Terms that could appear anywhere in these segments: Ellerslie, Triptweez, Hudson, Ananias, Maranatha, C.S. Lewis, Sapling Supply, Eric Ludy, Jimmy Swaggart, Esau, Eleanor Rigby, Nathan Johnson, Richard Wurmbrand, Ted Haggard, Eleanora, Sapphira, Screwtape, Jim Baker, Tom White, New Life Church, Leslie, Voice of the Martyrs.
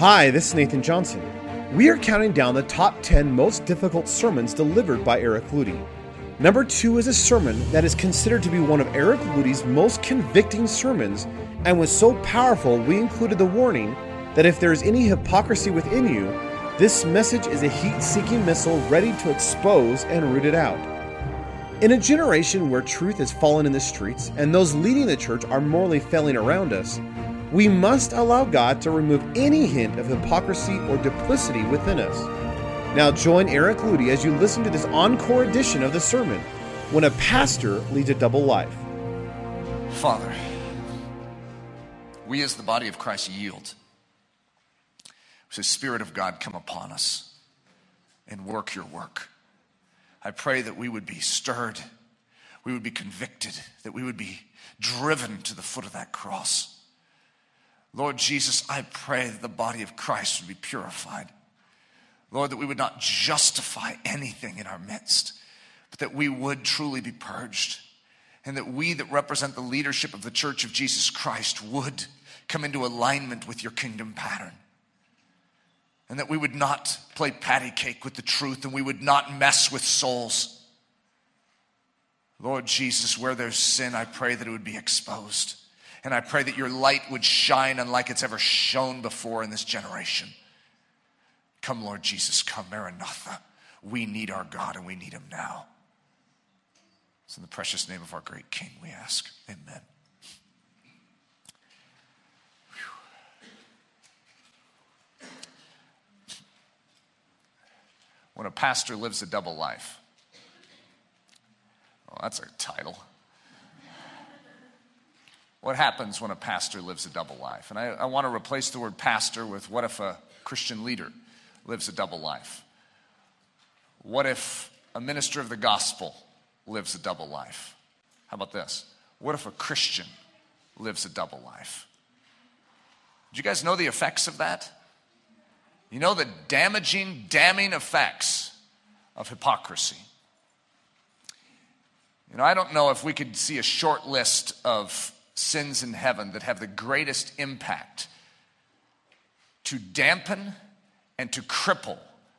Hi, this is Nathan Johnson. We are counting down the top 10 most difficult sermons delivered by Eric Ludy. Number 2 is a sermon that is considered to be one of Eric Ludy's most convicting sermons and was so powerful we included the warning that if there is any hypocrisy within you, this message is a heat-seeking missile ready to expose and root it out. In a generation where truth has fallen in the streets and those leading the church are morally failing around us, we must allow God to remove any hint of hypocrisy or duplicity within us. Now join Eric Ludy as you listen to this encore edition of the sermon, When a Pastor Leads a Double Life. Father, we as the body of Christ yield. So Spirit of God, come upon us and work your work. I pray that we would be stirred, we would be convicted, that we would be driven to the foot of that cross. Lord Jesus, I pray that the body of Christ would be purified. Lord, that we would not justify anything in our midst, but that we would truly be purged, and that we that represent the leadership of the Church of Jesus Christ would come into alignment with your kingdom pattern. And that we would not play patty cake with the truth, and we would not mess with souls. Lord Jesus, where there's sin, I pray that it would be exposed. And I pray that your light would shine unlike it's ever shone before in this generation. Come, Lord Jesus, come, Maranatha. We need our God, and we need him now. It's in the precious name of our great King we ask. Amen. When a pastor lives a double life. Well, that's a title. What happens when a pastor lives a double life? And I want to replace the word pastor with what if a Christian leader lives a double life? What if a minister of the gospel lives a double life? How about this? What if a Christian lives a double life? Do you guys know the effects of that? You know the damaging, damning effects of hypocrisy. You know, I don't know if we could see a short list of sins in heaven that have the greatest impact to dampen and to cripple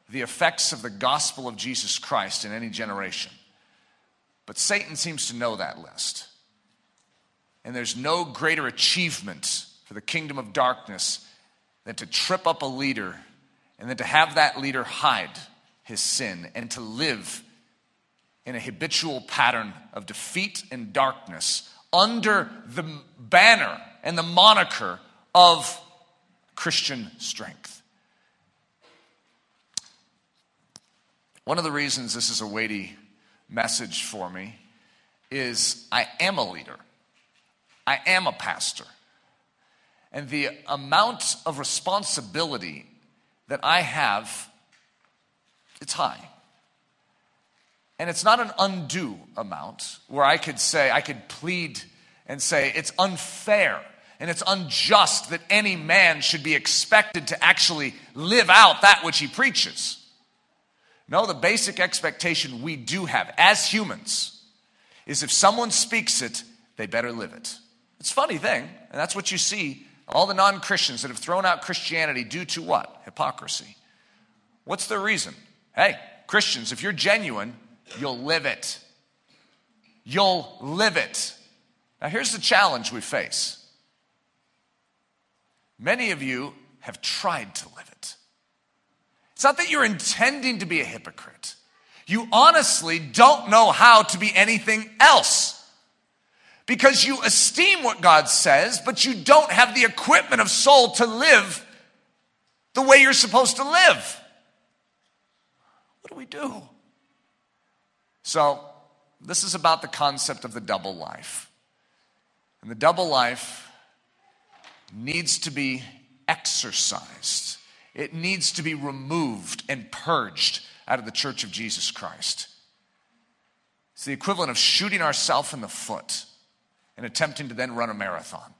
the effects of the gospel of Jesus Christ in any generation. But Satan seems to know that list. And there's no greater achievement for the kingdom of darkness than to trip up a leader and then to have that leader hide his sin and to live in a habitual pattern of defeat and darkness under the banner and the moniker of Christian strength. One of the reasons this is a weighty message for me is I am a leader. I am a pastor. And the amount of responsibility that I have, it's high. And it's not an undue amount where I could plead and say it's unfair and it's unjust that any man should be expected to actually live out that which he preaches. No, the basic expectation we do have as humans is if someone speaks it, they better live it. It's a funny thing, and that's what you see. All the non-Christians that have thrown out Christianity due to what? Hypocrisy. What's their reason? Hey, Christians, if you're genuine, you'll live it. You'll live it. Now, here's the challenge we face. Many of you have tried to live it. It's not that you're intending to be a hypocrite. You honestly don't know how to be anything else. Because you esteem what God says, but you don't have the equipment of soul to live the way you're supposed to live. What do we do? So, this is about the concept of the double life. And the double life needs to be exercised. It needs to be removed and purged out of the Church of Jesus Christ. It's the equivalent of shooting ourselves in the foot and attempting to then run a marathon.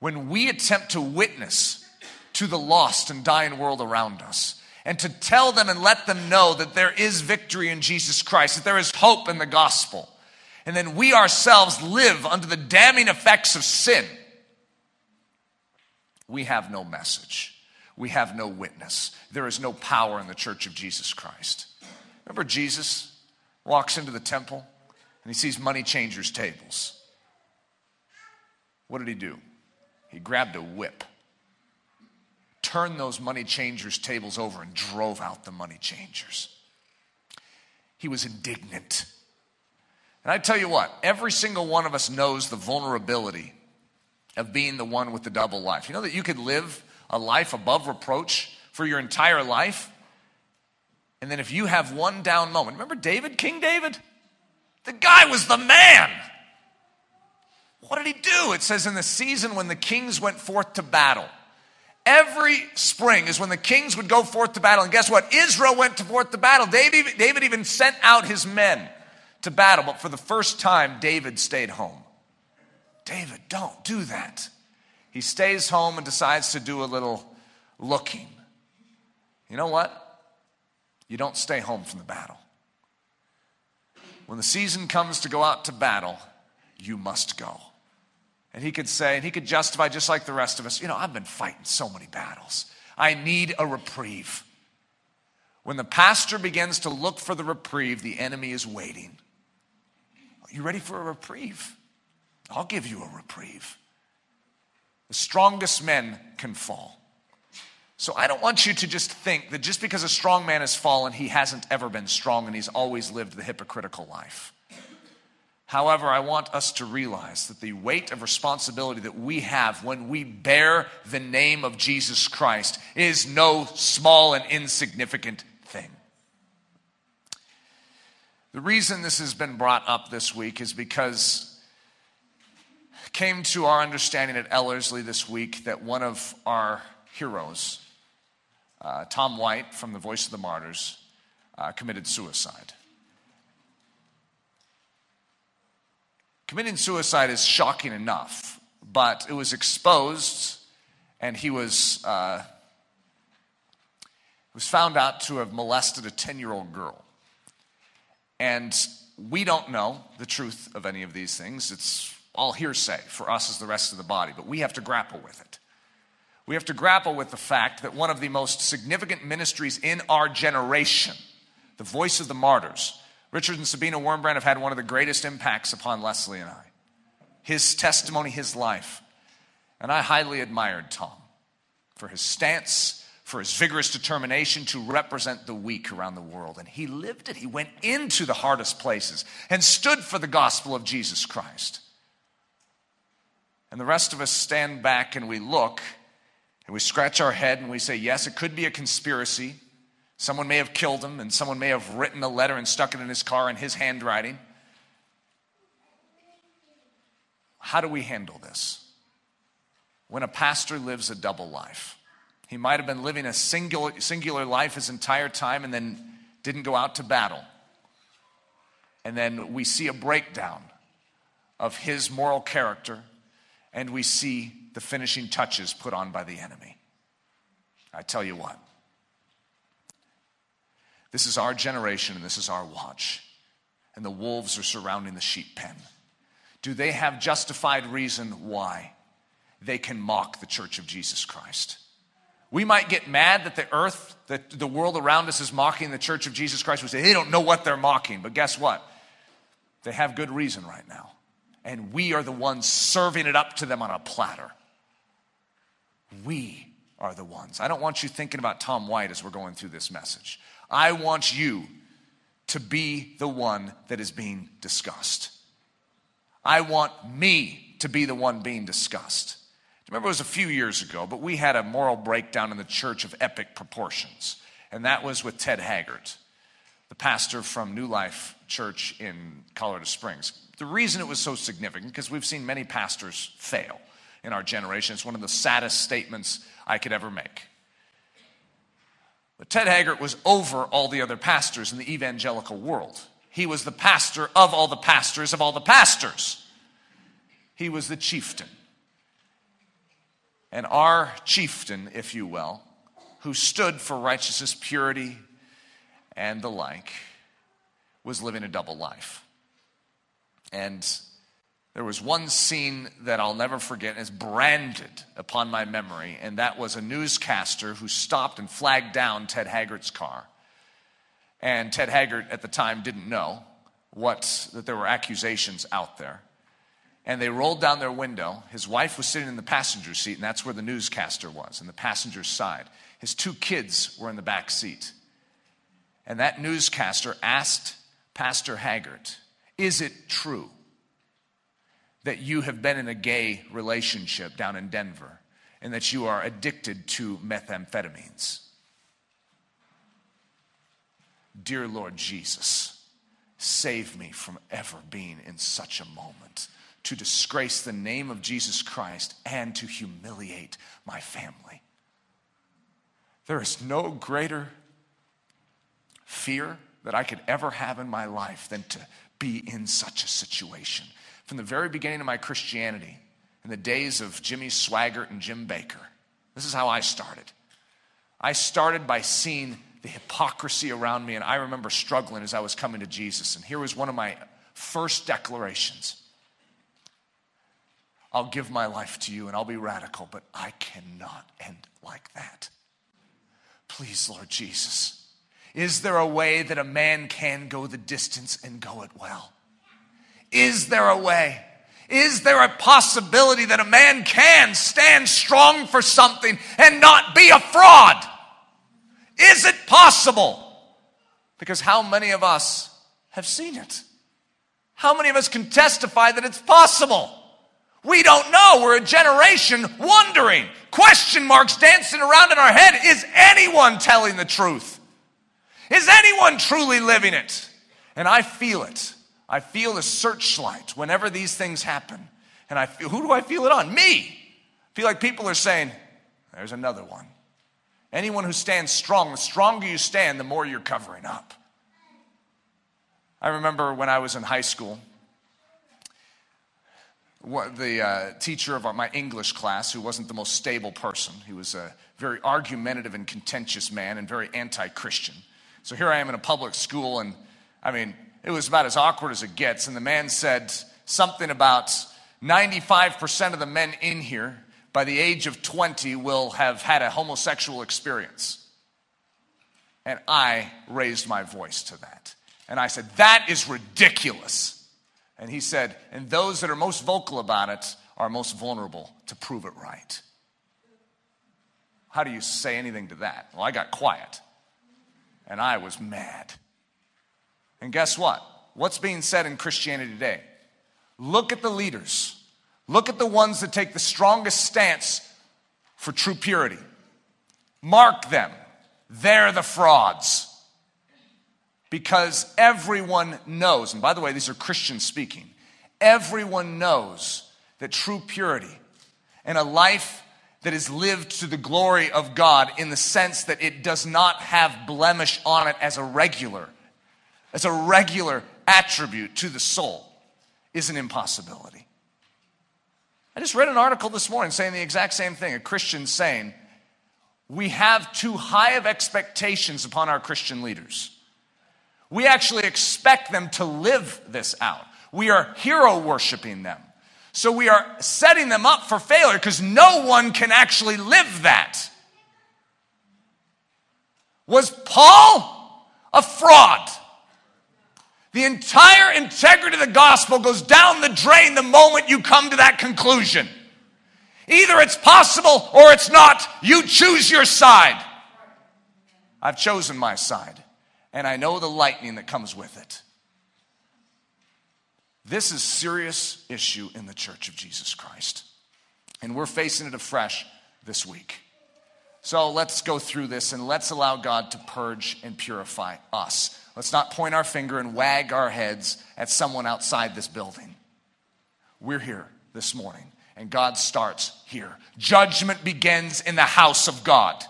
When we attempt to witness to the lost and dying world around us, and to tell them and let them know that there is victory in Jesus Christ, that there is hope in the gospel, and then we ourselves live under the damning effects of sin, we have no message. we have no witness. There is no power in the church of Jesus Christ. Remember, Jesus walks into the temple and he sees money changers' tables. What did he do? He grabbed a whip, turned those money changers' tables over, and drove out the money changers. He was indignant. And I tell you what, every single one of us knows the vulnerability of being the one with the double life. You know that you could live a life above reproach for your entire life? And then if you have one down moment, remember David, King David? The guy was the man. What did he do? It says in the season when the kings went forth to battle. Every spring is when the kings would go forth to battle. And guess what? Israel went forth to battle. David even sent out his men to battle. But for the first time, David stayed home. David, don't do that. He stays home and decides to do a little looking. You know what? You don't stay home from the battle. When the season comes to go out to battle, you must go. And he could say, and he could justify just like the rest of us, you know, I've been fighting so many battles. I need a reprieve. When the pastor begins to look for the reprieve, the enemy is waiting. Are you ready for a reprieve? I'll give you a reprieve. The strongest men can fall. So I don't want you to just think that just because a strong man has fallen, he hasn't ever been strong and he's always lived the hypocritical life. However, I want us to realize that the weight of responsibility that we have when we bear the name of Jesus Christ is no small and insignificant thing. The reason this has been brought up this week is because it came to our understanding at Ellerslie this week that one of our heroes, Tom White from the Voice of the Martyrs, committed suicide. Committing suicide is shocking enough, but it was exposed, and he was found out to have molested a 10-year-old girl. And we don't know the truth of any of these things. It's all hearsay for us as the rest of the body, but we have to grapple with it. We have to grapple with the fact that one of the most significant ministries in our generation, the Voice of the Martyrs, Richard and Sabina Wurmbrand have had one of the greatest impacts upon Leslie and I. His testimony, his life. And I highly admired Tom for his stance, for his vigorous determination to represent the weak around the world. And he lived it. He went into the hardest places and stood for the gospel of Jesus Christ. And the rest of us stand back and we look and we scratch our head and we say, yes, it could be a conspiracy. Someone may have killed him, and someone may have written a letter and stuck it in his car in his handwriting. How do we handle this? When a pastor lives a double life, he might have been living a singular life his entire time and then didn't go out to battle. And then we see a breakdown of his moral character, and we see the finishing touches put on by the enemy. I tell you what. This is our generation and this is our watch. And the wolves are surrounding the sheep pen. Do they have justified reason why they can mock the church of Jesus Christ? We might get mad that the earth, that the world around us is mocking the church of Jesus Christ. We say, they don't know what they're mocking. But guess what? They have good reason right now. And we are the ones serving it up to them on a platter. We are the ones. I don't want you thinking about Tom White as we're going through this message. I want you to be the one that is being discussed. I want me to be the one being discussed. Remember, it was a few years ago, but we had a moral breakdown in the church of epic proportions. And that was with Ted Haggard, the pastor from New Life Church in Colorado Springs. The reason it was so significant, because we've seen many pastors fail in our generation. It's one of the saddest statements I could ever make. But Ted Haggard was over all the other pastors in the evangelical world. He was the pastor of all the pastors of all the pastors. He was the chieftain. And our chieftain, if you will, who stood for righteousness, purity, and the like, was living a double life. And There was one scene that I'll never forget, and it's branded upon my memory, and that was a newscaster who stopped and flagged down Ted Haggard's car. And Ted Haggard at the time didn't know that there were accusations out there. And they rolled down their window. His wife was sitting in the passenger seat, and that's where the newscaster was, in the passenger side. His two kids were in the back seat. And that newscaster asked Pastor Haggard, "Is it true that you have been in a gay relationship down in Denver and that you are addicted to methamphetamines?" Dear Lord Jesus, save me from ever being in such a moment to disgrace the name of Jesus Christ and to humiliate my family. There is no greater fear that I could ever have in my life than to be in such a situation. From the very beginning of my Christianity, in the days of Jimmy Swaggart and Jim Baker, this is how I started. I started by seeing the hypocrisy around me, and I remember struggling as I was coming to Jesus. And here was one of my first declarations. I'll give my life to you, and I'll be radical, but I cannot end like that. Please, Lord Jesus, is there a way that a man can go the distance and go it well? Is there a way? Is there a possibility that a man can stand strong for something and not be a fraud? Is it possible? Because how many of us have seen it? How many of us can testify that it's possible? We don't know. We're a generation wondering. Question marks dancing around in our head. Is anyone telling the truth? Is anyone truly living it? And I feel it. I feel the searchlight whenever these things happen. And I feel, who do I feel it on? Me. I feel like people are saying, there's another one. Anyone who stands strong, the stronger you stand, the more you're covering up. I remember when I was in high school, the teacher of my English class, who wasn't the most stable person, he was a very argumentative and contentious man and very anti-Christian. So here I am in a public school, and I mean, it was about as awkward as it gets. And the man said something about 95% of the men in here by the age of 20 will have had a homosexual experience. And I raised my voice to that. And I said, that is ridiculous. And he said, and those that are most vocal about it are most vulnerable to prove it right. How do you say anything to that? Well, I got quiet, and I was mad. And guess what? What's being said in Christianity today? Look at the leaders. Look at the ones that take the strongest stance for true purity. Mark them. They're the frauds. Because everyone knows, and by the way, these are Christians speaking, everyone knows that true purity and a life that is lived to the glory of God in the sense that it does not have blemish on it as a regular attribute to the soul is an impossibility. I just read an article this morning saying the exact same thing, a Christian saying, we have too high of expectations upon our Christian leaders. We actually expect them to live this out. We are hero worshiping them. So we are setting them up for failure because no one can actually live that. Was Paul a fraud? The entire integrity of the gospel goes down the drain the moment you come to that conclusion. Either it's possible or it's not. You choose your side. I've chosen my side. And I know the lightning that comes with it. This is a serious issue in the Church of Jesus Christ. And we're facing it afresh this week. So let's go through this and let's allow God to purge and purify us. Let's not point our finger and wag our heads at someone outside this building. We're here this morning, and God starts here. Judgment begins in the house of God.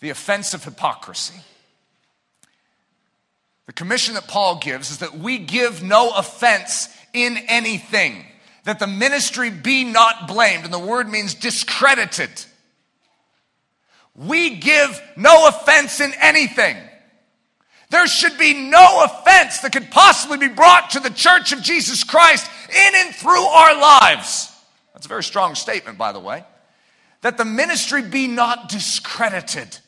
The offense of hypocrisy. The commission that Paul gives is that we give no offense in anything, that the ministry be not blamed, and the word means discredited. We give no offense in anything. There should be no offense that could possibly be brought to the church of Jesus Christ in and through our lives. That's a very strong statement, by the way. That the ministry be not discredited,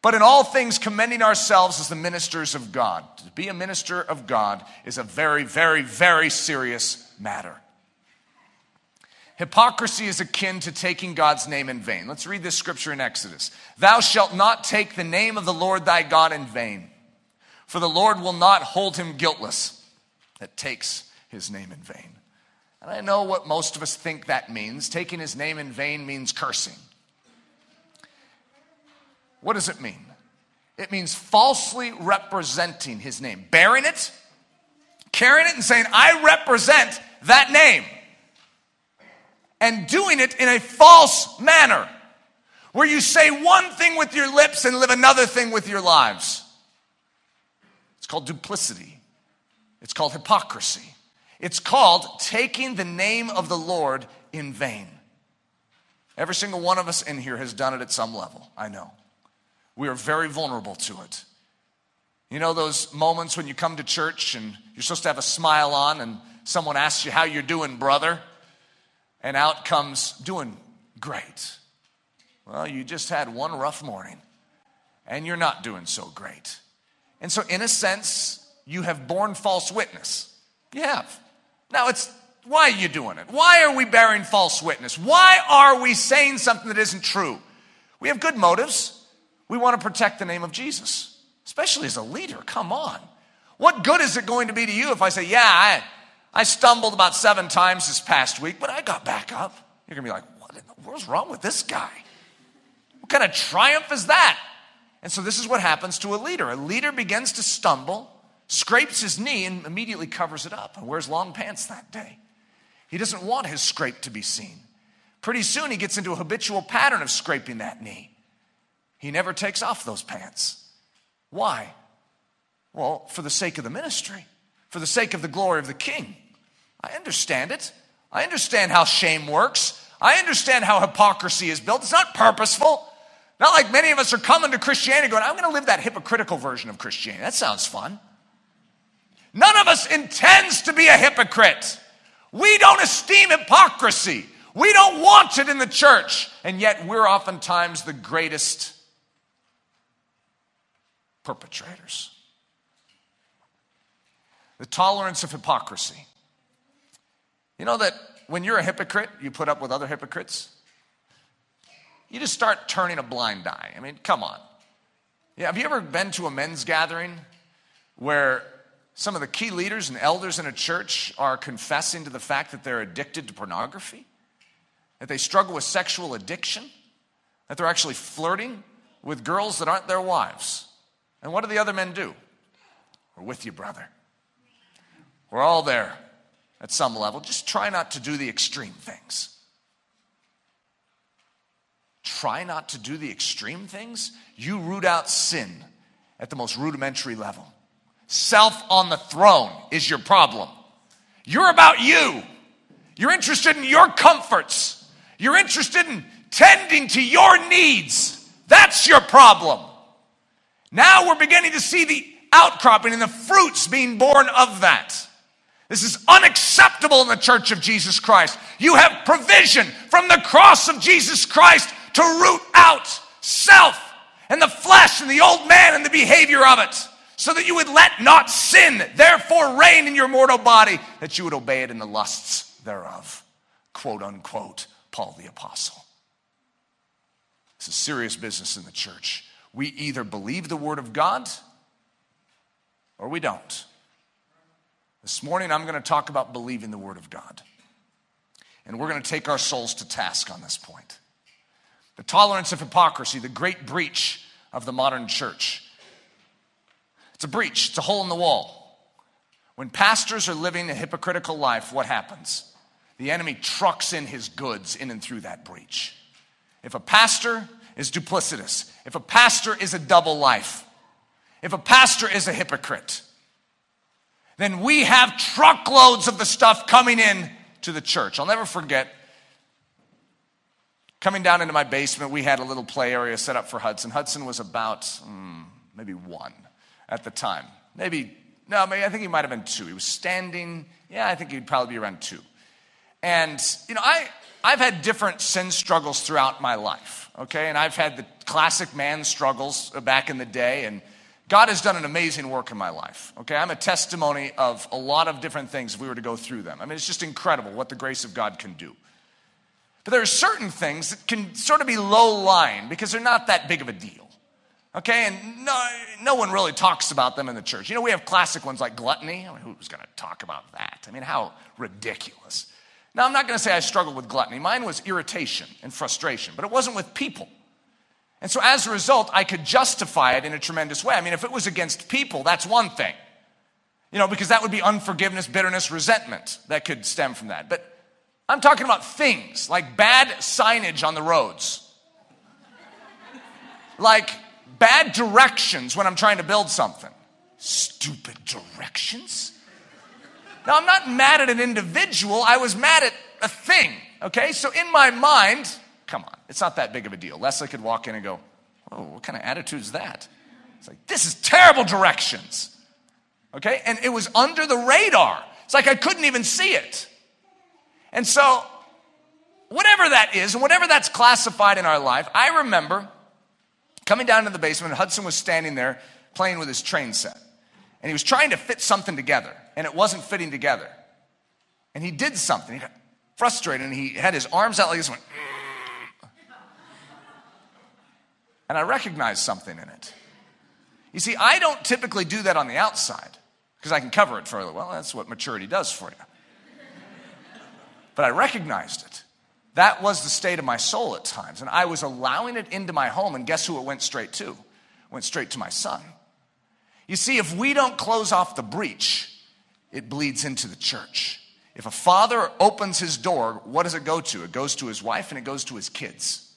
but in all things commending ourselves as the ministers of God. To be a minister of God is a very, very, very serious matter. Hypocrisy is akin to taking God's name in vain. Let's read this scripture in Exodus. Thou shalt not take the name of the Lord thy God in vain, for the Lord will not hold him guiltless that takes his name in vain. And I know what most of us think that means. Taking his name in vain means cursing. What does it mean? It means falsely representing his name, bearing it, carrying it, and saying, I represent that name. And doing it in a false manner, where you say one thing with your lips and live another thing with your lives. It's called duplicity. It's called hypocrisy. It's called taking the name of the Lord in vain. Every single one of us in here has done it at some level, I know. We are very vulnerable to it. You know those moments when you come to church and you're supposed to have a smile on and someone asks you how you're doing, brother, and out comes doing great. Well, you just had one rough morning and you're not doing so great. And so in a sense, you have borne false witness. You have. Now, it's why are you doing it? Why are we bearing false witness? Why are we saying something that isn't true? We have good motives. We want to protect the name of Jesus, especially as a leader. Come on. What good is it going to be to you if I say, yeah, I stumbled about 7 times this past week, but I got back up? You're going to be like, what in the world's wrong with this guy? What kind of triumph is that? And so this is what happens to a leader. A leader begins to stumble, scrapes his knee, and immediately covers it up and wears long pants that day. He doesn't want his scrape to be seen. Pretty soon he gets into a habitual pattern of scraping that knee. He never takes off those pants. Why? Well, for the sake of the ministry, for the sake of the glory of the King. I understand it. I understand how shame works. I understand how hypocrisy is built. It's not purposeful. Not like many of us are coming to Christianity going, I'm going to live that hypocritical version of Christianity. That sounds fun. None of us intends to be a hypocrite. We don't esteem hypocrisy. We don't want it in the church. And yet we're oftentimes the greatest perpetrators. The tolerance of hypocrisy. You know that when you're a hypocrite, you put up with other hypocrites? You just start turning a blind eye. I mean, come on. Yeah, have you ever been to a men's gathering where some of the key leaders and elders in a church are confessing to the fact that they're addicted to pornography, that they struggle with sexual addiction, that they're actually flirting with girls that aren't their wives? And what do the other men do? We're with you, brother. We're all there at some level. Just try not to do the extreme things. Try not to do the extreme things? You root out sin at the most rudimentary level. Self on the throne is your problem. You're about you. You're interested in your comforts. You're interested in tending to your needs. That's your problem. Now we're beginning to see the outcropping and the fruits being born of that. This is unacceptable in the church of Jesus Christ. You have provision from the cross of Jesus Christ to root out self and the flesh and the old man and the behavior of it, so that you would let not sin therefore reign in your mortal body, that you would obey it in the lusts thereof. Quote unquote, Paul the Apostle. It's a serious business in the church. We either believe the word of God or we don't. This morning I'm going to talk about believing the word of God. And we're going to take our souls to task on this point. The tolerance of hypocrisy, the great breach of the modern church. It's a breach. It's a hole in the wall. When pastors are living a hypocritical life, what happens? The enemy trucks in his goods in and through that breach. If a pastor is duplicitous, if a pastor is a double life, if a pastor is a hypocrite, then we have truckloads of the stuff coming in to the church. I'll never forget, coming down into my basement, we had a little play area set up for Hudson. Hudson was about maybe 1. at the time. I think he might have been two. He was standing. Yeah, I think he'd probably be around two. And, I've had different sin struggles throughout my life, okay? And I've had the classic man struggles back in the day, and God has done an amazing work in my life, okay? I'm a testimony of a lot of different things if we were to go through them. It's just incredible what the grace of God can do. But there are certain things that can sort of be low-lying because they're not that big of a deal, okay? And no one really talks about them in the church. We have classic ones like gluttony. Who's going to talk about that? How ridiculous. Now, I'm not going to say I struggled with gluttony. Mine was irritation and frustration, but it wasn't with people. And so as a result, I could justify it in a tremendous way. If it was against people, that's one thing, because that would be unforgiveness, bitterness, resentment that could stem from that. But I'm talking about things like bad signage on the roads, like bad directions when I'm trying to build something. Stupid directions? Now, I'm not mad at an individual. I was mad at a thing, okay? So in my mind, come on, it's not that big of a deal. Leslie could walk in and go, oh, what kind of attitude is that? It's like, this is terrible directions, okay? And it was under the radar. It's like I couldn't even see it. And so whatever that is, and whatever that's classified in our life, I remember coming down to the basement, and Hudson was standing there playing with his train set. And he was trying to fit something together, and it wasn't fitting together. And he did something. He got frustrated, and he had his arms out like this, went, and I recognized something in it. You see, I don't typically do that on the outside, because I can cover it fairly well. That's what maturity does for you. But I recognized it. That was the state of my soul at times, and I was allowing it into my home, and guess who it went straight to? It went straight to my son. You see, if we don't close off the breach, it bleeds into the church. If a father opens his door, what does it go to? It goes to his wife and it goes to his kids.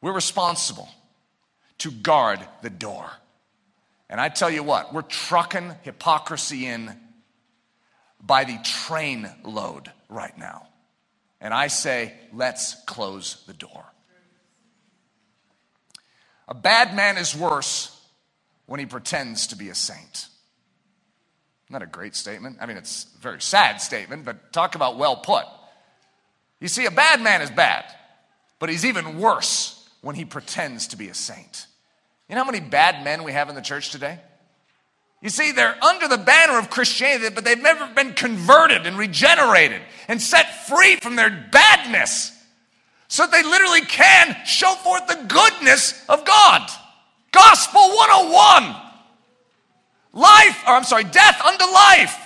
We're responsible to guard the door. And I tell you what, we're trucking hypocrisy in by the train load right now. And I say, let's close the door. A bad man is worse when he pretends to be a saint. Not a great statement. It's a very sad statement, but talk about well put. You see, a bad man is bad, but he's even worse when he pretends to be a saint. You know how many bad men we have in the church today? You see, they're under the banner of Christianity, but they've never been converted and regenerated and set free from their badness so that they literally can show forth the goodness of God. Gospel 101. Death unto life.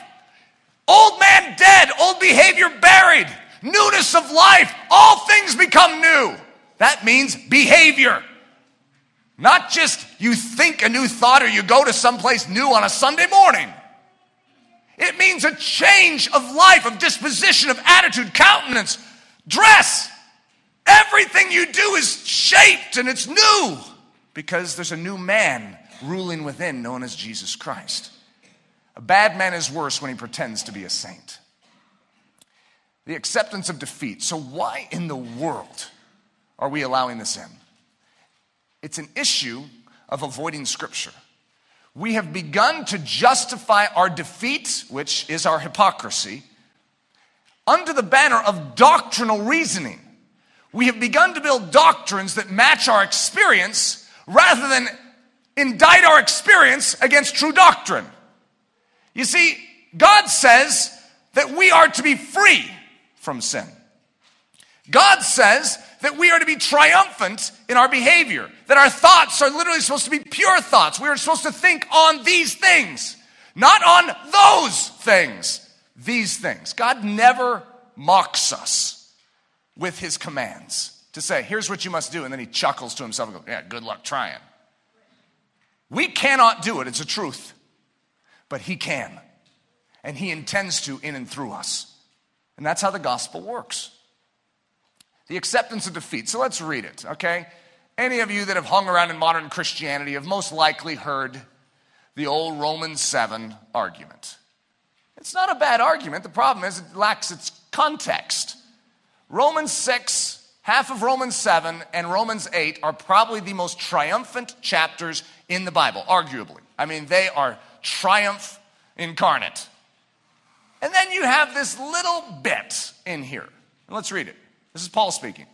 Old man dead, old behavior buried, newness of life, all things become new. That means behavior. Not just you think a new thought or you go to someplace new on a Sunday morning. It means a change of life, of disposition, of attitude, countenance, dress. Everything you do is shaped and it's new. Because there's a new man ruling within known as Jesus Christ. A bad man is worse when he pretends to be a saint. The acceptance of defeat. So why in the world are we allowing this in? It's an issue of avoiding Scripture. We have begun to justify our defeat, which is our hypocrisy, under the banner of doctrinal reasoning. We have begun to build doctrines that match our experience rather than indict our experience against true doctrine. You see, God says that we are to be free from sin. God says that we are to be triumphant in our behavior, that our thoughts are literally supposed to be pure thoughts. We are supposed to think on these things, not on those things, these things. God never mocks us with his commands. To say, here's what you must do, and then he chuckles to himself and goes, yeah, good luck trying. We cannot do it, it's a truth. But he can, and he intends to in and through us. And that's how the gospel works. The acceptance of defeat. So let's read it, okay? Any of you that have hung around in modern Christianity have most likely heard the old Romans 7 argument. It's not a bad argument. The problem is it lacks its context. Romans 6, half of Romans 7 and Romans 8 are probably the most triumphant chapters in the Bible, arguably. I mean, they are triumph incarnate. And then you have this little bit in here. And let's read it. This is Paul speaking.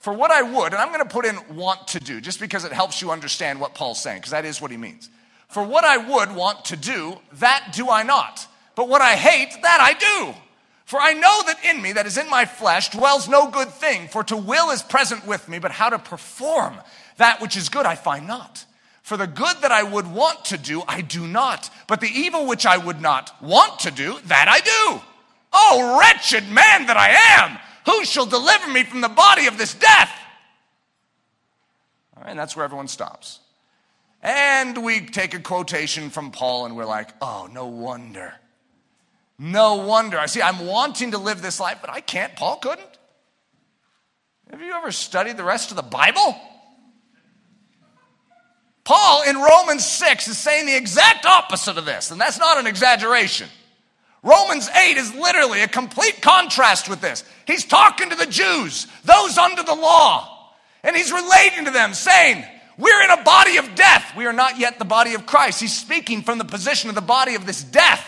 For what I would, and I'm going to put in want to do, just because it helps you understand what Paul's saying, because that is what he means. For what I would want to do, that do I not. But what I hate, that I do. For I know that in me, that is in my flesh, dwells no good thing. For to will is present with me, but how to perform that which is good I find not. For the good that I would want to do, I do not. But the evil which I would not want to do, that I do. Oh, wretched man that I am! Who shall deliver me from the body of this death? All right, and that's where everyone stops. And we take a quotation from Paul and we're like, oh, no wonder. No wonder. I see, I'm wanting to live this life, but I can't. Paul couldn't. Have you ever studied the rest of the Bible? Paul in Romans 6 is saying the exact opposite of this, and that's not an exaggeration. Romans 8 is literally a complete contrast with this. He's talking to the Jews, those under the law, and he's relating to them, saying, we're in a body of death. We are not yet the body of Christ. He's speaking from the position of the body of this death.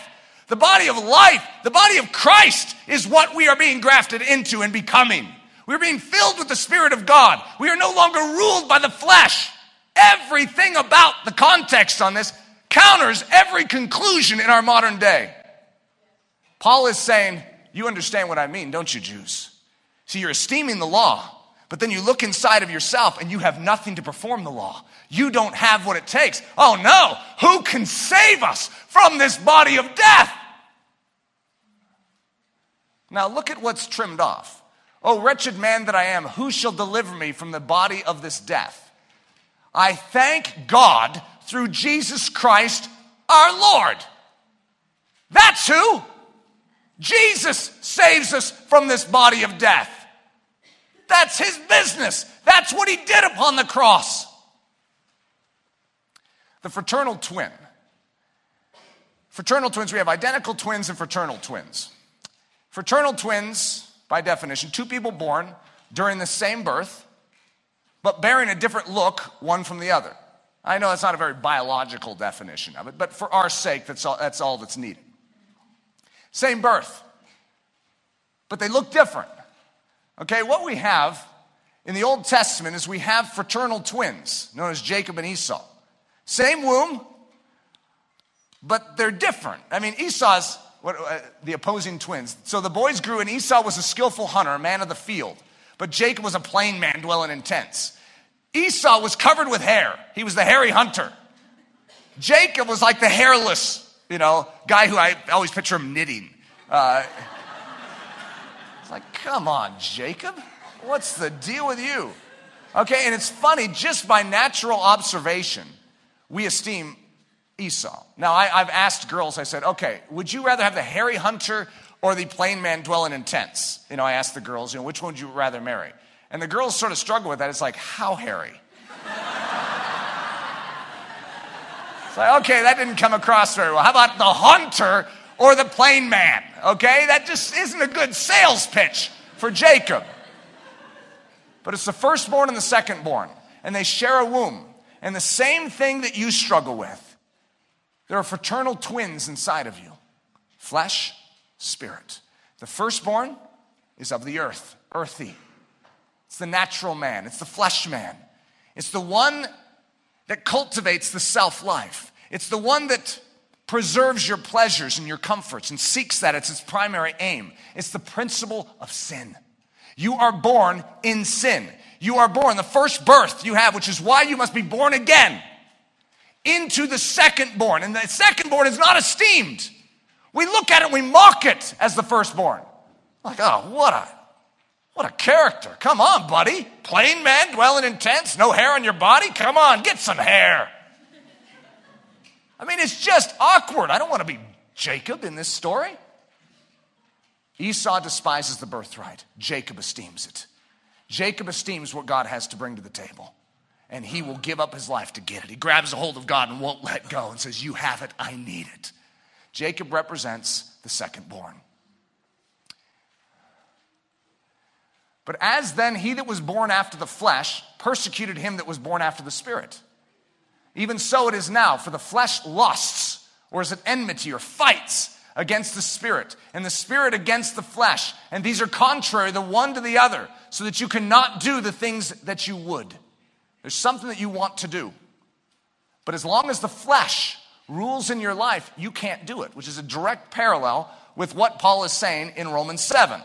The body of life, the body of Christ is what we are being grafted into and becoming. We're being filled with the Spirit of God. We are no longer ruled by the flesh. Everything about the context on this counters every conclusion in our modern day. Paul is saying, you understand what I mean, don't you, Jews? See, you're esteeming the law, but then you look inside of yourself and you have nothing to perform the law. You don't have what it takes. Oh no, who can save us from this body of death? Now look at what's trimmed off. Oh, wretched man that I am, who shall deliver me from the body of this death? I thank God through Jesus Christ our Lord. That's who. Jesus saves us from this body of death. That's his business. That's what he did upon the cross. The fraternal twin. Fraternal twins, we have identical twins and fraternal twins. Fraternal twins, by definition, two people born during the same birth, but bearing a different look one from the other. I know that's not a very biological definition of it, but for our sake, that's all that's needed. Same birth, but they look different. Okay, what we have in the Old Testament is we have fraternal twins known as Jacob and Esau. Same womb, but they're different. I mean, Esau's the opposing twins. So the boys grew, and Esau was a skillful hunter, a man of the field, but Jacob was a plain man dwelling in tents. Esau was covered with hair. He was the hairy hunter. Jacob was like the hairless guy who I always picture him knitting. It's like, come on, Jacob. What's the deal with you? Okay, and it's funny, just by natural observation, we esteem Esau. Now, I've asked girls, I said, okay, would you rather have the hairy hunter or the plain man dwelling in tents? I asked the girls, which one would you rather marry? And the girls sort of struggle with that. It's like, how hairy? It's like, okay, that didn't come across very well. How about the hunter or the plain man? Okay, that just isn't a good sales pitch for Jacob. But it's the firstborn and the secondborn, and they share a womb. And the same thing that you struggle with, there are fraternal twins inside of you, flesh, spirit. The firstborn is of the earth, earthy. It's the natural man. It's the flesh man. It's the one that cultivates the self-life. It's the one that preserves your pleasures and your comforts and seeks that. It's its primary aim. It's the principle of sin. You are born in sin. You are born, the first birth you have, which is why you must be born again, into the secondborn. And the secondborn is not esteemed. We look at it, we mock it as the firstborn. Like, oh, what a character. Come on, buddy. Plain man dwelling in tents, no hair on your body. Come on, get some hair. I mean, it's just awkward. I don't want to be Jacob in this story. Esau despises the birthright. Jacob esteems it. Jacob esteems what God has to bring to the table, and he will give up his life to get it. He grabs a hold of God and won't let go and says, you have it, I need it. Jacob represents the secondborn. But as then he that was born after the flesh persecuted him that was born after the spirit. Even so it is now, for the flesh lusts, or is it enmity or fights against the spirit, and the spirit against the flesh. And these are contrary the one to the other, so that you cannot do the things that you would. There's something that you want to do. But as long as the flesh rules in your life, you can't do it, which is a direct parallel with what Paul is saying in Romans 7.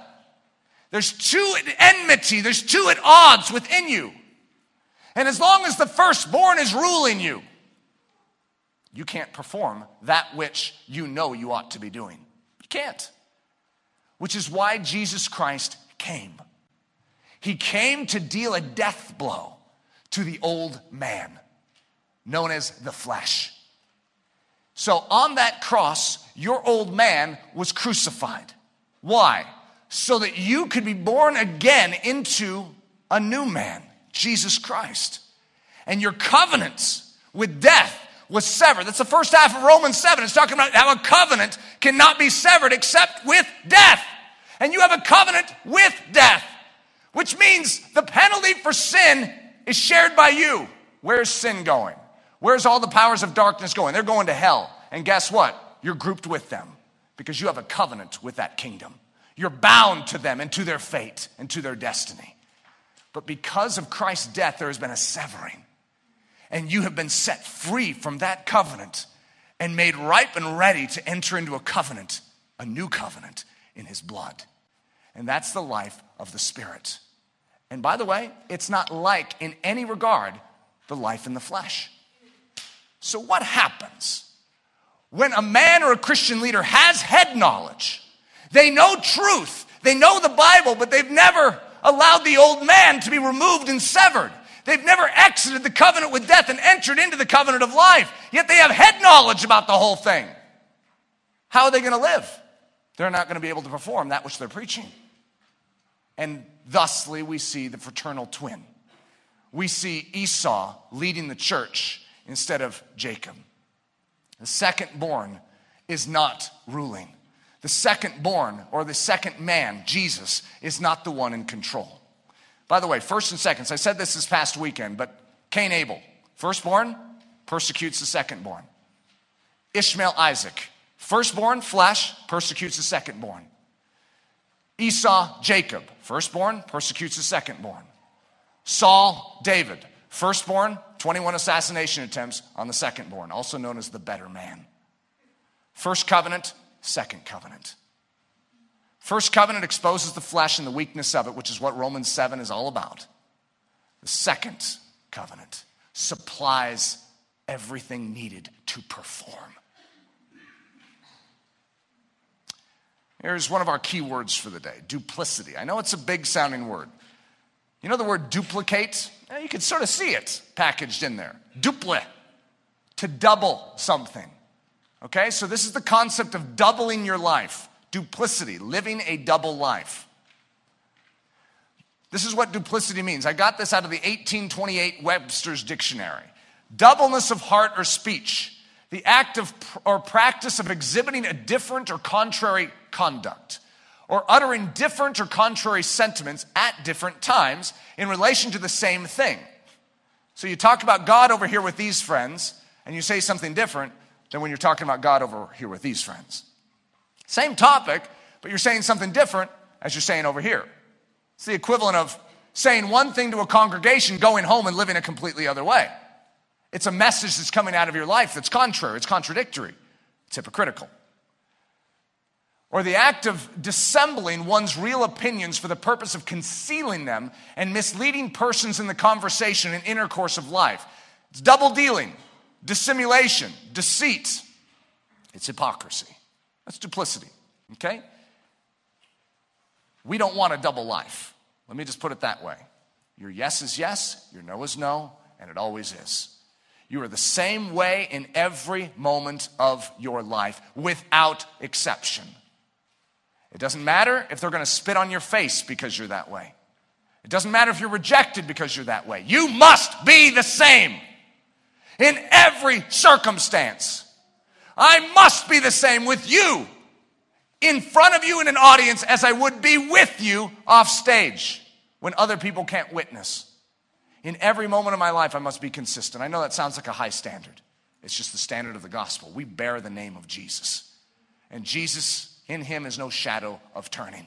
There's two at enmity, there's two at odds within you. And as long as the firstborn is ruling you, you can't perform that which you know you ought to be doing. You can't. Which is why Jesus Christ came. He came to deal a death blow to the old man, known as the flesh. So on that cross, your old man was crucified. Why? So that you could be born again into a new man, Jesus Christ. And your covenants with death was severed. That's the first half of Romans 7. It's talking about how a covenant cannot be severed except with death. And you have a covenant with death, which means the penalty for sin is shared by you. Where's sin going? Where's all the powers of darkness going? They're going to hell. And guess what? You're grouped with them because you have a covenant with that kingdom. You're bound to them and to their fate and to their destiny. But because of Christ's death, there has been a severing. And you have been set free from that covenant and made ripe and ready to enter into a covenant, a new covenant in his blood. And that's the life of the Spirit. And by the way, it's not like in any regard the life in the flesh. So what happens when a man or a Christian leader has head knowledge? They know truth, they know the Bible, but they've never allowed the old man to be removed and severed. They've never exited the covenant with death and entered into the covenant of life. Yet they have head knowledge about the whole thing. How are they going to live? They're not going to be able to perform that which they're preaching. And thusly, we see the fraternal twin. We see Esau leading the church instead of Jacob. The second born is not ruling. The second born, or the second man, Jesus, is not the one in control. By the way, first and seconds, I said this past weekend, but Cain, Abel, firstborn, persecutes the secondborn. Ishmael, Isaac, firstborn, flesh, persecutes the secondborn. Esau, Jacob, firstborn, persecutes the secondborn. Saul, David, firstborn, 21 assassination attempts on the secondborn, also known as the better man. First covenant, second covenant. First covenant exposes the flesh and the weakness of it, which is what Romans 7 is all about. The second covenant supplies everything needed to perform. Here's one of our key words for the day, duplicity. I know it's a big sounding word. You know the word duplicate? You can sort of see it packaged in there. Duple, to double something. Okay, so this is the concept of doubling your life. Duplicity, living a double life. This is what duplicity means. I got this out of the 1828 Webster's Dictionary. Doubleness of heart or speech, the act of or practice of exhibiting a different or contrary conduct, or uttering different or contrary sentiments at different times in relation to the same thing. So you talk about God over here with these friends, and you say something different than when you're talking about God over here with these friends. Same topic, but you're saying something different as you're saying over here. It's the equivalent of saying one thing to a congregation, going home and living a completely other way. It's a message that's coming out of your life that's contrary, it's contradictory, it's hypocritical. Or the act of dissembling one's real opinions for the purpose of concealing them and misleading persons in the conversation and intercourse of life. It's double dealing, dissimulation, deceit. It's hypocrisy. That's duplicity, okay? We don't want a double life. Let me just put it that way. Your yes is yes, your no is no, and it always is. You are the same way in every moment of your life, without exception. It doesn't matter if they're going to spit on your face because you're that way. It doesn't matter if you're rejected because you're that way. You must be the same in every circumstance. I must be the same with you in front of you in an audience as I would be with you off stage when other people can't witness. In every moment of my life, I must be consistent. I know that sounds like a high standard. It's just the standard of the gospel. We bear the name of Jesus. And Jesus, in him is no shadow of turning.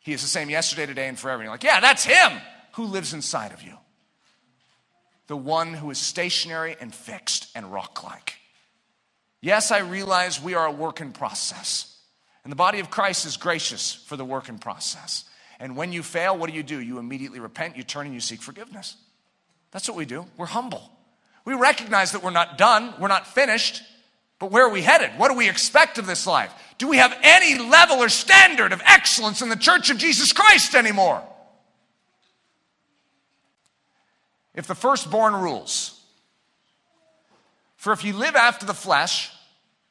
He is the same yesterday, today, and forever. And you're like, yeah, that's him who lives inside of you. The one who is stationary and fixed and rock-like. Yes, I realize we are a work in process. And the body of Christ is gracious for the work in process. And when you fail, what do? You immediately repent, you turn, and you seek forgiveness. That's what we do. We're humble. We recognize that we're not done, we're not finished, but where are we headed? What do we expect of this life? Do we have any level or standard of excellence in the Church of Jesus Christ anymore? If the firstborn rules, for if you live after the flesh,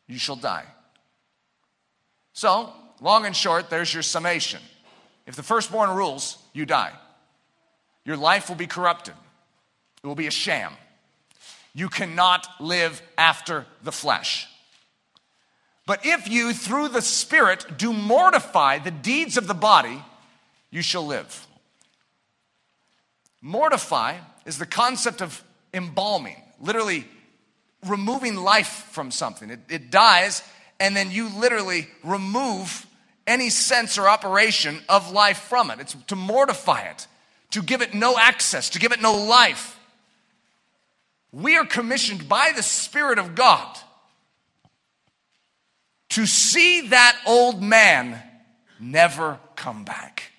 you shall die. So, long and short, there's your summation. If the firstborn rules, you die. Your life will be corrupted. It will be a sham. You cannot live after the flesh. But if you, through the Spirit, do mortify the deeds of the body, you shall live. Mortify is the concept of embalming, literally removing life from something. It dies, and then you literally remove any sense or operation of life from it. It's to mortify it, to give it no access, to give it no life. We are commissioned by the Spirit of God to see that old man never come back.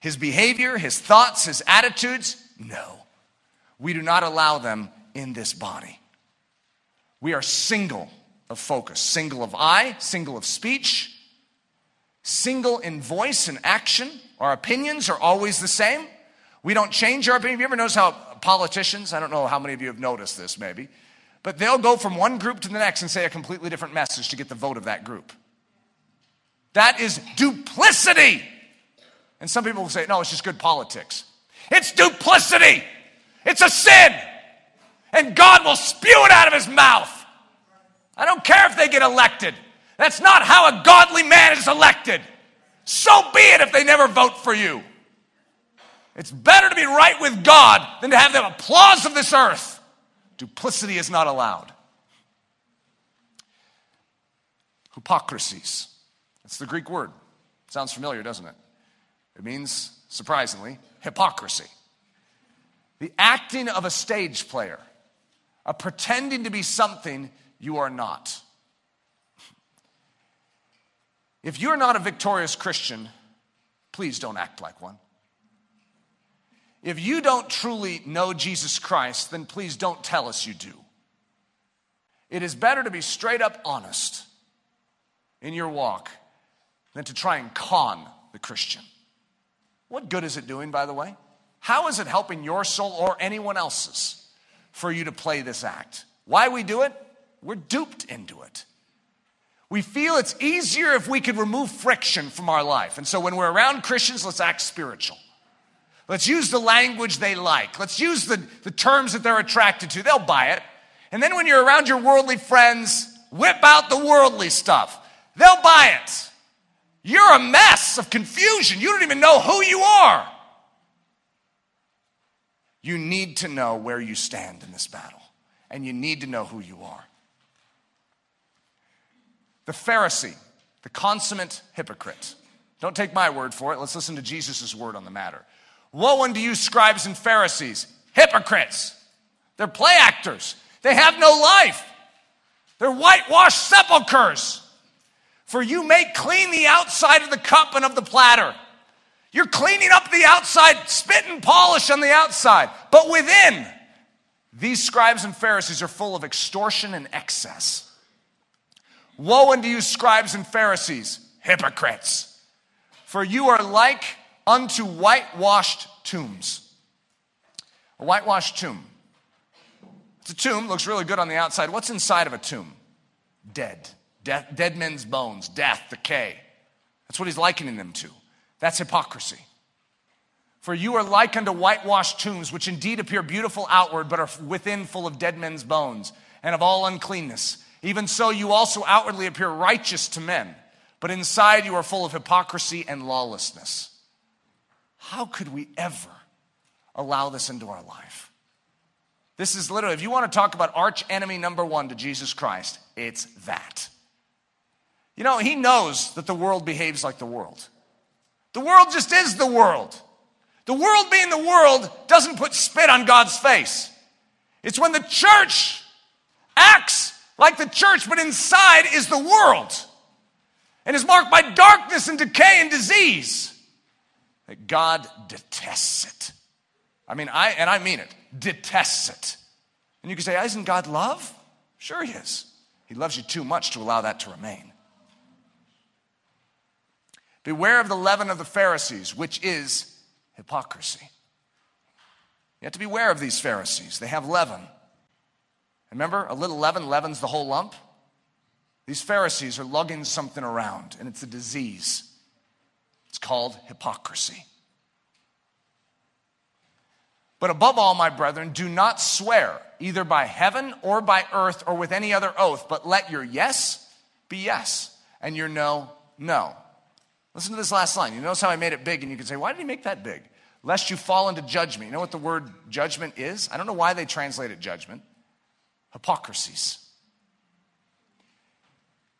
His behavior, his thoughts, his attitudes, no. We do not allow them in this body. We are single of focus, single of eye, single of speech, single in voice and action. Our opinions are always the same. We don't change our opinion. Have you ever noticed how politicians, I don't know how many of you have noticed this maybe, but they'll go from one group to the next and say a completely different message to get the vote of that group. That is duplicity. And some people will say, no, it's just good politics. It's duplicity. It's a sin. And God will spew it out of his mouth. I don't care if they get elected. That's not how a godly man is elected. So be it if they never vote for you. It's better to be right with God than to have the applause of this earth. Duplicity is not allowed. Hypocrisies. That's the Greek word. Sounds familiar, doesn't it? It means, surprisingly, hypocrisy. The acting of a stage player, a pretending to be something you are not. If you're not a victorious Christian, please don't act like one. If you don't truly know Jesus Christ, then please don't tell us you do. It is better to be straight up honest in your walk than to try and con the Christian. What good is it doing, by the way? How is it helping your soul or anyone else's for you to play this act? Why we do it? We're duped into it. We feel it's easier if we could remove friction from our life. And so when we're around Christians, let's act spiritual. Let's use the language they like. Let's use the terms that they're attracted to. They'll buy it. And then when you're around your worldly friends, whip out the worldly stuff. They'll buy it. You're a mess of confusion. You don't even know who you are. You need to know where you stand in this battle. And you need to know who you are. The Pharisee, the consummate hypocrite. Don't take my word for it. Let's listen to Jesus' word on the matter. Woe unto you, scribes and Pharisees, hypocrites. They're play actors. They have no life. They're whitewashed sepulchres. For you make clean the outside of the cup and of the platter. You're cleaning up the outside, spit and polish on the outside. But within, these scribes and Pharisees are full of extortion and excess. Woe unto you, scribes and Pharisees, hypocrites. For you are like unto whitewashed tombs. A whitewashed tomb. It's a tomb, looks really good on the outside. What's inside of a tomb? Dead. Dead men's bones, death, decay. That's what he's likening them to. That's hypocrisy. For you are like unto whitewashed tombs, which indeed appear beautiful outward, but are within full of dead men's bones and of all uncleanness. Even so, you also outwardly appear righteous to men, but inside you are full of hypocrisy and lawlessness. How could we ever allow this into our life. This is literally, if you want to talk about arch enemy number one to Jesus Christ, it's that. You know, he knows that the world behaves like the world. The world just is the world. The world being the world doesn't put spit on God's face. It's when the church acts like the church, but inside is the world and is marked by darkness and decay and disease, that God detests it. I mean it, detests it. And you can say, isn't God love? Sure he is. He loves you too much to allow that to remain. Beware of the leaven of the Pharisees, which is hypocrisy. You have to beware of these Pharisees. They have leaven. Remember, a little leaven leavens the whole lump. These Pharisees are lugging something around, and it's a disease. It's called hypocrisy. But above all, my brethren, do not swear, either by heaven or by earth or with any other oath, but let your yes be yes and your no, no. Listen to this last line. You notice how I made it big, and you can say, why did he make that big? Lest you fall into judgment. You know what the word judgment is? I don't know why they translate it judgment. Hypocrisies.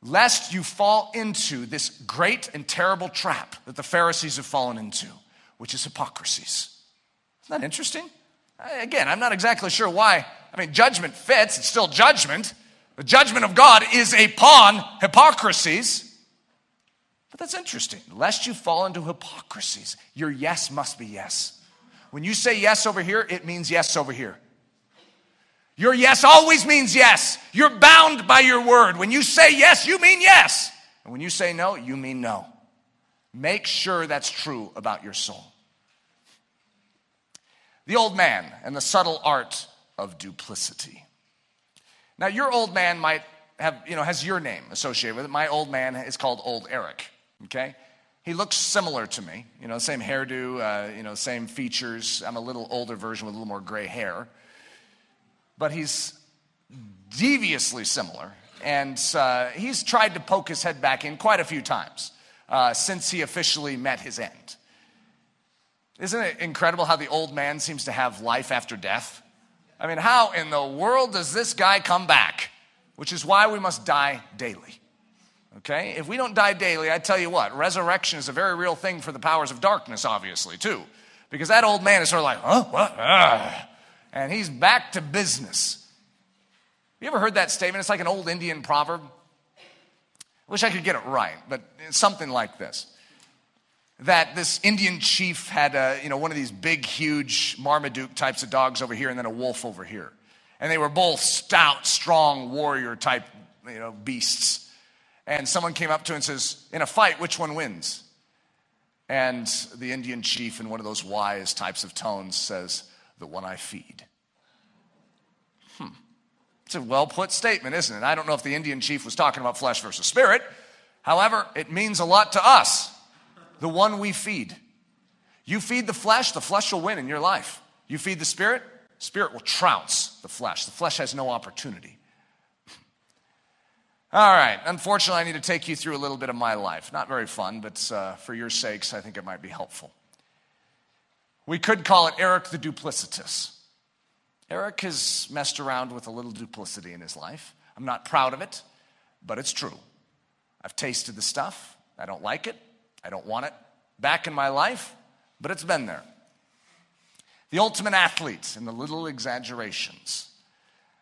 Lest you fall into this great and terrible trap that the Pharisees have fallen into, which is hypocrisies. Isn't that interesting? Again, I'm not exactly sure why. Judgment fits. It's still judgment. The judgment of God is upon hypocrisies. But that's interesting. Lest you fall into hypocrisies, your yes must be yes. When you say yes over here, it means yes over here. Your yes always means yes. You're bound by your word. When you say yes, you mean yes. And when you say no, you mean no. Make sure that's true about your soul. The old man and the subtle art of duplicity. Now, your old man might have, has your name associated with it. My old man is called Old Eric, okay? He looks similar to me, same hairdo, same features. I'm a little older version with a little more gray hair. But he's deviously similar, and he's tried to poke his head back in quite a few times since he officially met his end. Isn't it incredible how the old man seems to have life after death? How in the world does this guy come back? Which is why we must die daily, okay? If we don't die daily, I tell you what, resurrection is a very real thing for the powers of darkness, obviously, too, because that old man is sort of like, huh, what, and he's back to business. You ever heard that statement? It's like an old Indian proverb. I wish I could get it right, but it's something like this. That this Indian chief had one of these big, huge Marmaduke types of dogs over here and then a wolf over here. And they were both stout, strong, warrior type, beasts. And someone came up to him and says, in a fight, which one wins? And the Indian chief, in one of those wise types of tones, says, the one I feed. It's a well-put statement, isn't it? I don't know if the Indian chief was talking about flesh versus spirit. However, it means a lot to us. The one we feed. You feed the flesh will win in your life. You feed the spirit, spirit will trounce the flesh. The flesh has no opportunity. All right, unfortunately, I need to take you through a little bit of my life. Not very fun, but for your sakes, I think it might be helpful. We could call it Eric the Duplicitous. Eric has messed around with a little duplicity in his life. I'm not proud of it, but it's true. I've tasted the stuff. I don't like it. I don't want it back in my life, but it's been there. The ultimate athlete and the little exaggerations.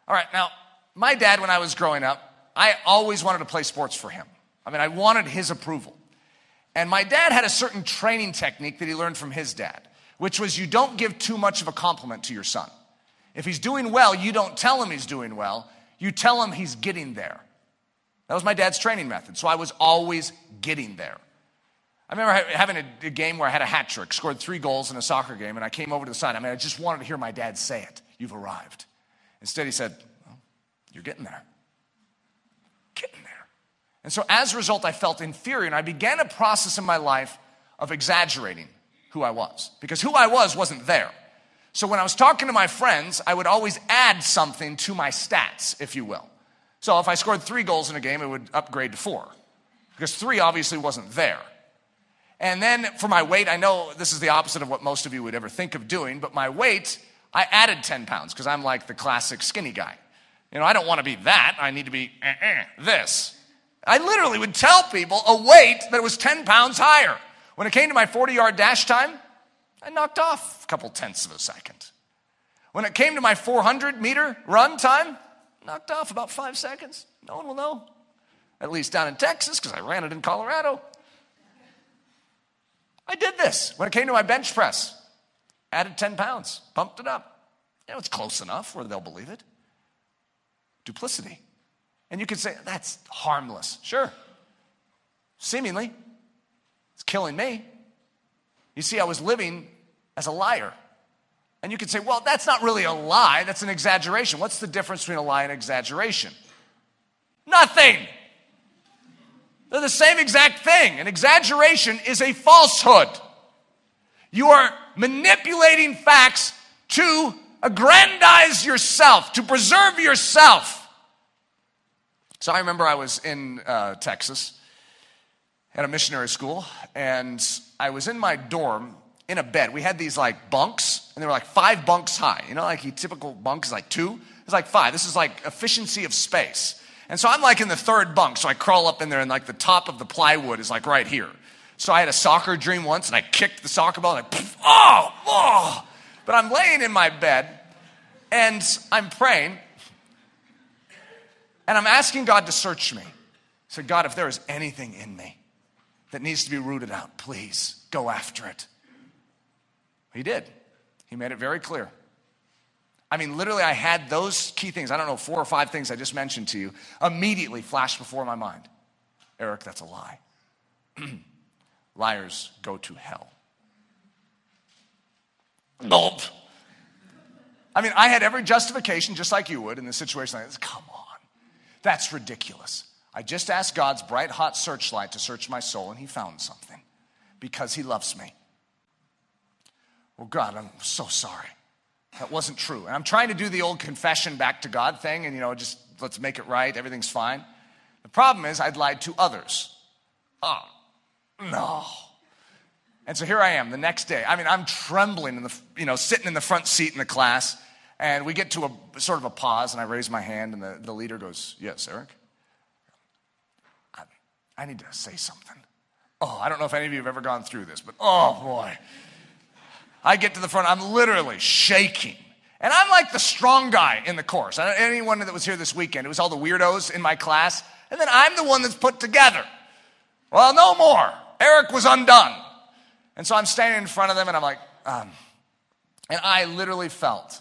All right, now, my dad, when I was growing up, I always wanted to play sports for him. I wanted his approval. And my dad had a certain training technique that he learned from his dad, which was you don't give too much of a compliment to your son. If he's doing well, you don't tell him he's doing well. You tell him he's getting there. That was my dad's training method, so I was always getting there. I remember having a game where I had a hat trick, scored 3 goals in a soccer game, and I came over to the side. I just wanted to hear my dad say it. You've arrived. Instead, he said, well, you're getting there. Getting there. And so as a result, I felt inferior, and I began a process in my life of exaggerating who I was, because who I was wasn't there. So when I was talking to my friends, I would always add something to my stats, if you will. So if I scored 3 goals in a game, it would upgrade to 4, because 3 obviously wasn't there. And then for my weight, I know this is the opposite of what most of you would ever think of doing, but my weight, I added 10 pounds because I'm like the classic skinny guy. You know, I don't want to be that. I need to be this. I literally would tell people a weight that was 10 pounds higher. When it came to my 40-yard dash time, I knocked off a couple tenths of a second. When it came to my 400-meter run time, knocked off about 5 seconds. No one will know, at least down in Texas, because I ran it in Colorado. I did this. When it came to my bench press, added 10 pounds, pumped it up. You know, it's close enough where they'll believe it. Duplicity. And you could say, that's harmless. Sure. Seemingly. It's killing me. You see, I was living as a liar. And you could say, well, that's not really a lie. That's an exaggeration. What's the difference between a lie and exaggeration? Nothing. They're the same exact thing. An exaggeration is a falsehood. You are manipulating facts to aggrandize yourself, to preserve yourself. So I remember I was in Texas at a missionary school, and I was in my dorm in a bed. We had these like bunks, and they were like 5 bunks high. You know, like a typical bunk is like 2. It's like 5. This is like efficiency of space. And so I'm like in the 3rd bunk, so I crawl up in there, and like the top of the plywood is like right here. So I had a soccer dream once, and I kicked the soccer ball, and I, poof, oh! But I'm laying in my bed, and I'm praying, and I'm asking God to search me. I said, God, if there is anything in me that needs to be rooted out, please go after it. He did. He made it very clear. I mean, literally, I had those key things. I don't know, 4 or 5 things I just mentioned to you immediately flashed before my mind. Eric, that's a lie. Liars go to hell. Nope. I mean, I had every justification, just like you would, in this situation like this. Come on. That's ridiculous. I just asked God's bright, hot searchlight to search my soul, and he found something because he loves me. Well, God, I'm so sorry. That wasn't true. And I'm trying to do the old confession back to God thing, and, you know, just let's make it right. Everything's fine. The problem is I'd lied to others. Oh, no. And so here I am the next day. I mean, I'm trembling, in the, you know, sitting in the front seat in the class, and we get to a sort of a pause, and I raise my hand, and the leader goes, yes, Eric? I need to say something. Oh, I don't know if any of you have ever gone through this, but oh, boy. I get to the front, I'm literally shaking. And I'm like the strong guy in the course. Anyone that was here this weekend, it was all the weirdos in my class. And then I'm the one that's put together. Well, no more. Eric was undone. And so I'm standing in front of them and I'm like, and I literally felt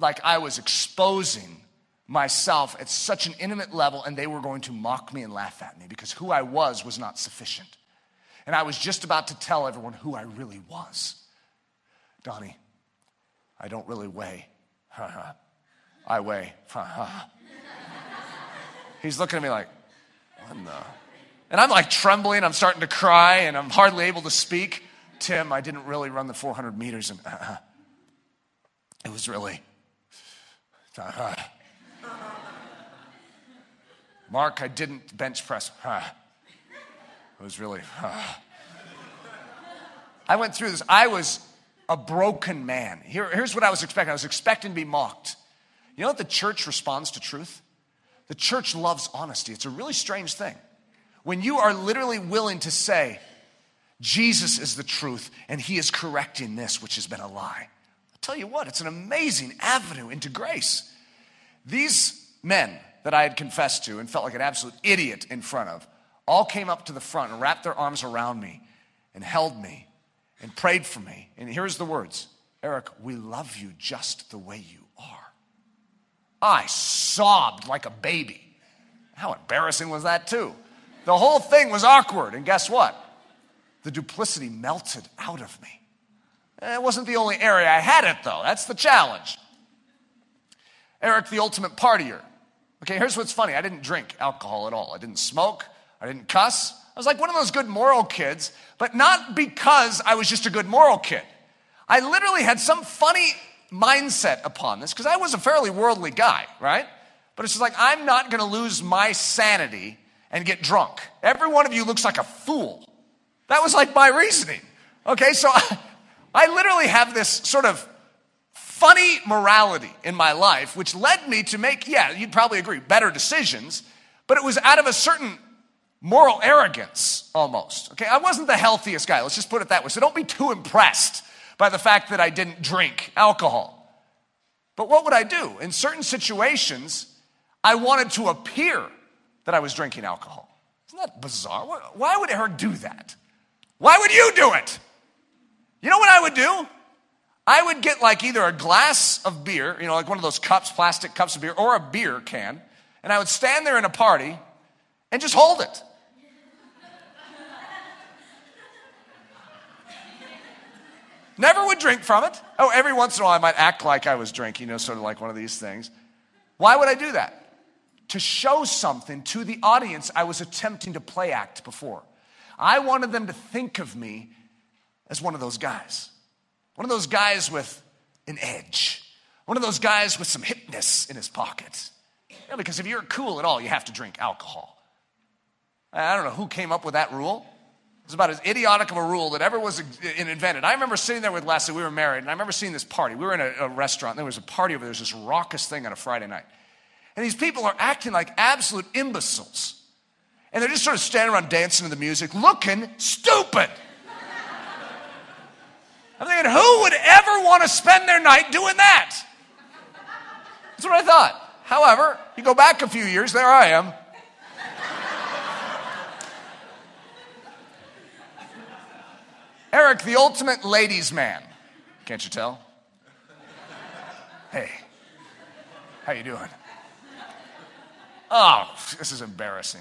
like I was exposing myself at such an intimate level, and they were going to mock me and laugh at me because who I was not sufficient. And I was just about to tell everyone who I really was. Donnie, I don't really weigh. I weigh. He's looking at me like, what in the? And I'm like trembling. I'm starting to cry, and I'm hardly able to speak. Tim, I didn't really run the 400 meters. And it was really. Mark, I didn't bench press. It was really, I went through this. I was a broken man. Here's what I was expecting. I was expecting to be mocked. You know that the church responds to truth? The church loves honesty. It's a really strange thing. When you are literally willing to say, Jesus is the truth, and he is correcting this, which has been a lie. I'll tell you what, it's an amazing avenue into grace. These men that I had confessed to and felt like an absolute idiot in front of, all came up to the front and wrapped their arms around me and held me and prayed for me. And here's the words, Eric, we love you just the way you are. I sobbed like a baby. How embarrassing was that too? The whole thing was awkward. And guess what? The duplicity melted out of me. It wasn't the only area I had it though. That's the challenge. Eric, the ultimate partier. Okay, here's what's funny. I didn't drink alcohol at all. I didn't smoke. I didn't cuss. I was like one of those good moral kids, but not because I was just a good moral kid. I literally had some funny mindset upon this because I was a fairly worldly guy, right? But it's just like, I'm not going to lose my sanity and get drunk. Every one of you looks like a fool. That was like my reasoning. Okay, so I literally have this sort of funny morality in my life, which led me to make, yeah, you'd probably agree, better decisions, but it was out of a certain moral arrogance almost. Okay, I wasn't the healthiest guy. Let's just put it that way. So don't be too impressed by the fact that I didn't drink alcohol. But what would I do? In certain situations, I wanted to appear that I was drinking alcohol. Isn't that bizarre? Why would Eric do that? Why would you do it? You know what I would do? I would get like either a glass of beer, you know, like one of those cups, plastic cups of beer, or a beer can, and I would stand there in a party and just hold it. Never would drink from it. Oh, every once in a while I might act like I was drinking, you know, sort of like one of these things. Why would I do that? To show something to the audience I was attempting to play act before. I wanted them to think of me as one of those guys. One of those guys with an edge. One of those guys with some hipness in his pocket. Yeah, because if you're cool at all, you have to drink alcohol. I don't know who came up with that rule. It's about as idiotic of a rule that ever was invented. I remember sitting there with Leslie. We were married, and I remember seeing this party. We were in a restaurant, and there was a party over there. There was this raucous thing on a Friday night. And these people are acting like absolute imbeciles. And they're just sort of standing around dancing to the music, looking stupid. I'm thinking, who would ever want to spend their night doing that? That's what I thought. However, you go back a few years, there I am. Eric, the ultimate ladies' man. Can't you tell? Hey, how you doing? Oh, this is embarrassing.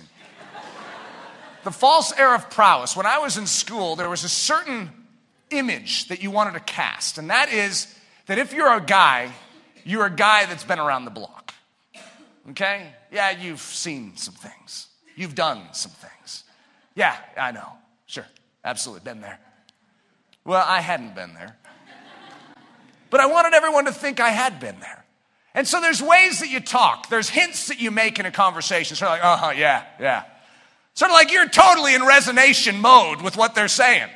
The false air of prowess. When I was in school, there was a certain image that you wanted to cast, and that is that if you're a guy, you're a guy that's been around the block. Okay? Yeah, you've seen some things. You've done some things. Yeah, I know. Sure. Absolutely. Been there. Well, I hadn't been there. But I wanted everyone to think I had been there. And so there's ways that you talk. There's hints that you make in a conversation. Sort of like, uh-huh, yeah, yeah. Sort of like you're totally in resonation mode with what they're saying.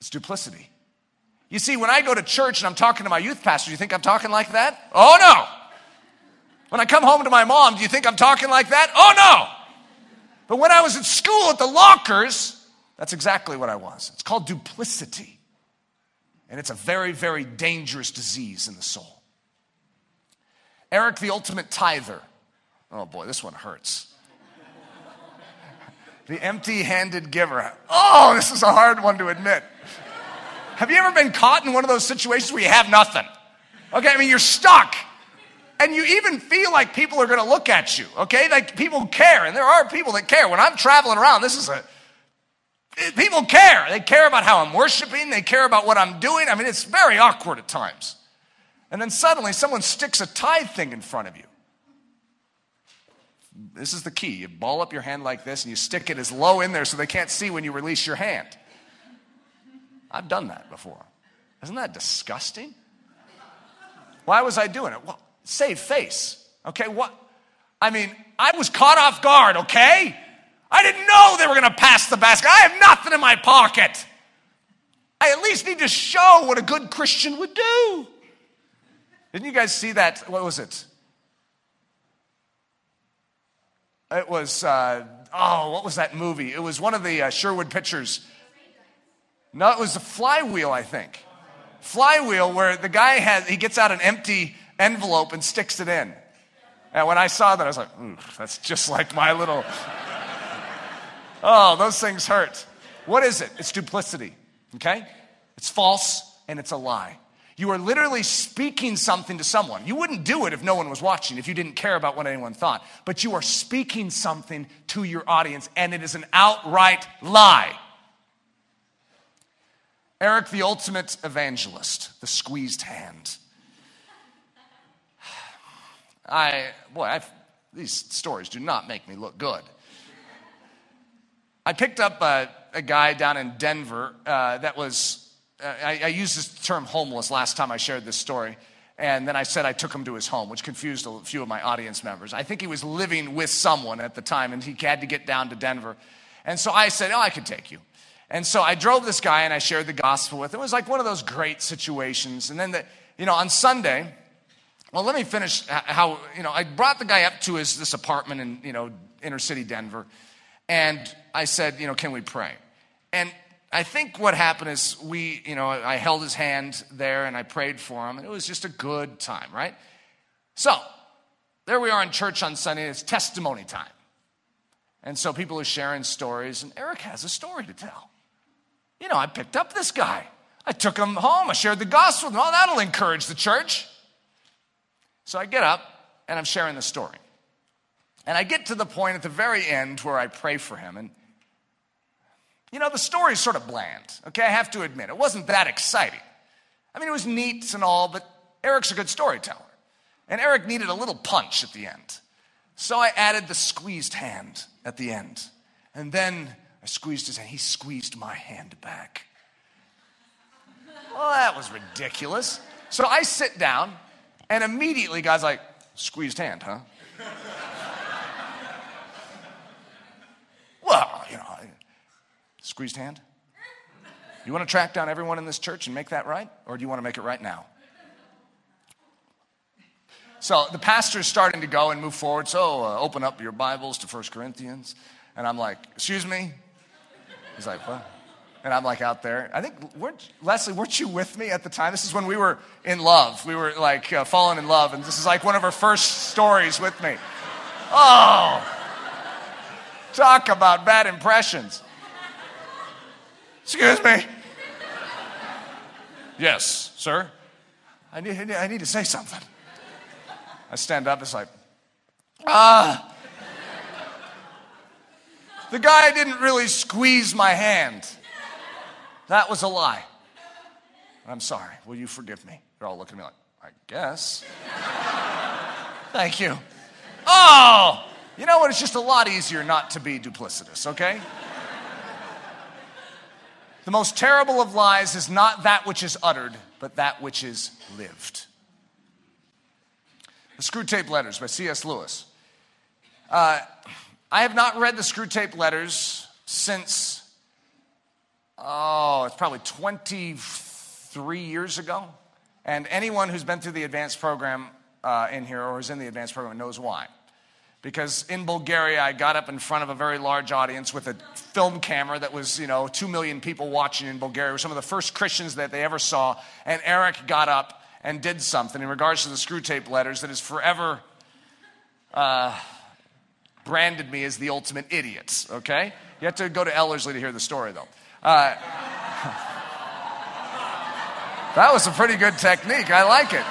It's duplicity. You see, when I go to church and I'm talking to my youth pastor, do you think I'm talking like that? Oh, no. When I come home to my mom, do you think I'm talking like that? Oh, no. But when I was at school at the lockers, that's exactly what I was. It's called duplicity. And it's a very, very dangerous disease in the soul. Eric, the ultimate tither. Oh, boy, this one hurts. The empty-handed giver. Oh, this is a hard one to admit. Have you ever been caught in one of those situations where you have nothing? Okay, I mean, you're stuck. And you even feel like people are going to look at you, okay? Like, people care, and there are people that care. When I'm traveling around, people care. They care about how I'm worshiping. They care about what I'm doing. I mean, it's very awkward at times. And then suddenly, someone sticks a tithe thing in front of you. This is the key. You ball up your hand like this and you stick it as low in there so they can't see when you release your hand. I've done that before. Isn't that disgusting? Why was I doing it? Well, save face. Okay, what? I mean, I was caught off guard, okay? I didn't know they were going to pass the basket. I have nothing in my pocket. I at least need to show what a good Christian would do. Didn't you guys see that? What was it? It was, what was that movie? It was one of the Sherwood pictures. No, it was the Flywheel, I think. Flywheel, where the guy he gets out an empty envelope and sticks it in. And when I saw that, I was like, that's just like my little... Oh, those things hurt. What is it? It's duplicity, okay? It's false, and it's a lie. You are literally speaking something to someone. You wouldn't do it if no one was watching, if you didn't care about what anyone thought. But you are speaking something to your audience, and it is an outright lie. Eric, the ultimate evangelist, the squeezed hand. These stories do not make me look good. I picked up a guy down in Denver that was... I used this term homeless last time I shared this story, and then I said I took him to his home, which confused a few of my audience members. I think he was living with someone at the time, and he had to get down to Denver. And so I said, I could take you. And so I drove this guy and I shared the gospel with him. It was like one of those great situations. And then, on Sunday, well, let me finish how, I brought the guy up to this apartment in, inner city Denver. And I said, can we pray? And I think what happened is I held his hand there and I prayed for him. And it was just a good time, right? So there we are in church on Sunday. It's testimony time. And so people are sharing stories. And Eric has a story to tell. I picked up this guy. I took him home. I shared the gospel with him. Oh, that'll encourage the church. So I get up and I'm sharing the story. And I get to the point at the very end where I pray for him. And, the story's sort of bland. Okay, I have to admit, it wasn't that exciting. I mean, it was neat and all, but Eric's a good storyteller. And Eric needed a little punch at the end. So I added the squeezed hand at the end. And then I squeezed his hand. He squeezed my hand back. Well, that was ridiculous. So I sit down. And immediately, God's like, squeezed hand, huh? Well, squeezed hand? You want to track down everyone in this church and make that right? Or do you want to make it right now? So the pastor's starting to go and move forward. So open up your Bibles to 1 Corinthians. And I'm like, excuse me? He's like, what? And I'm like out there. I think, Leslie, weren't you with me at the time? This is when we were in love. We were like falling in love. And this is like one of her first stories with me. Oh, talk about bad impressions. Excuse me. Yes, sir. I need to say something. I stand up. It's like, the guy didn't really squeeze my hand. That was a lie. I'm sorry. Will you forgive me? They're all looking at me like, I guess. Thank you. Oh, you know what? It's just a lot easier not to be duplicitous, okay? The most terrible of lies is not that which is uttered, but that which is lived. The Screwtape Letters by C.S. Lewis. I have not read the Screwtape Letters since... it's probably 23 years ago. And anyone who's been through the advanced program in here or is in the advanced program knows why. Because in Bulgaria, I got up in front of a very large audience with a film camera that was, 2 million people watching in Bulgaria. It was some of the first Christians that they ever saw. And Eric got up and did something in regards to the Screwtape Letters that has forever branded me as the ultimate idiot, okay? You have to go to Ellerslie to hear the story, though. That was a pretty good technique. I like it.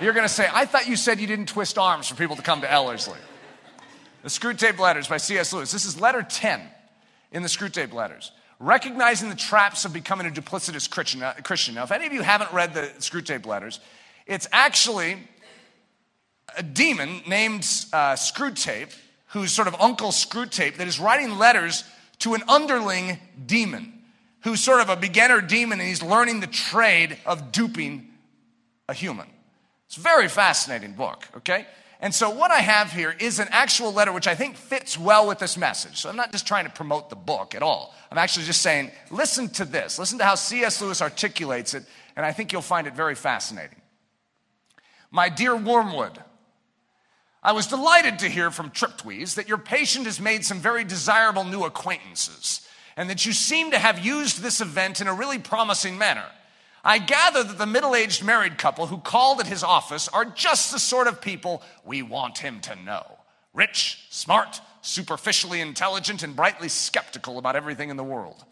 You're going to say, I thought you said you didn't twist arms for people to come to Ellerslie. The Screwtape Letters by C.S. Lewis. This is letter 10 in the Screwtape Letters. Recognizing the traps of becoming a duplicitous Christian. Now, if any of you haven't read the Screwtape Letters, it's actually a demon named Screwtape, who's sort of Uncle Screwtape, that is writing letters to an underling demon who's sort of a beginner demon, and he's learning the trade of duping a human. It's a very fascinating book, okay? And so what I have here is an actual letter which I think fits well with this message. So I'm not just trying to promote the book at all. I'm actually just saying, listen to this. Listen to how C.S. Lewis articulates it, and I think you'll find it very fascinating. My dear Wormwood, I was delighted to hear from Triptweez that your patient has made some very desirable new acquaintances and that you seem to have used this event in a really promising manner. I gather that the middle-aged married couple who called at his office are just the sort of people we want him to know. Rich, smart, superficially intelligent, and brightly skeptical about everything in the world.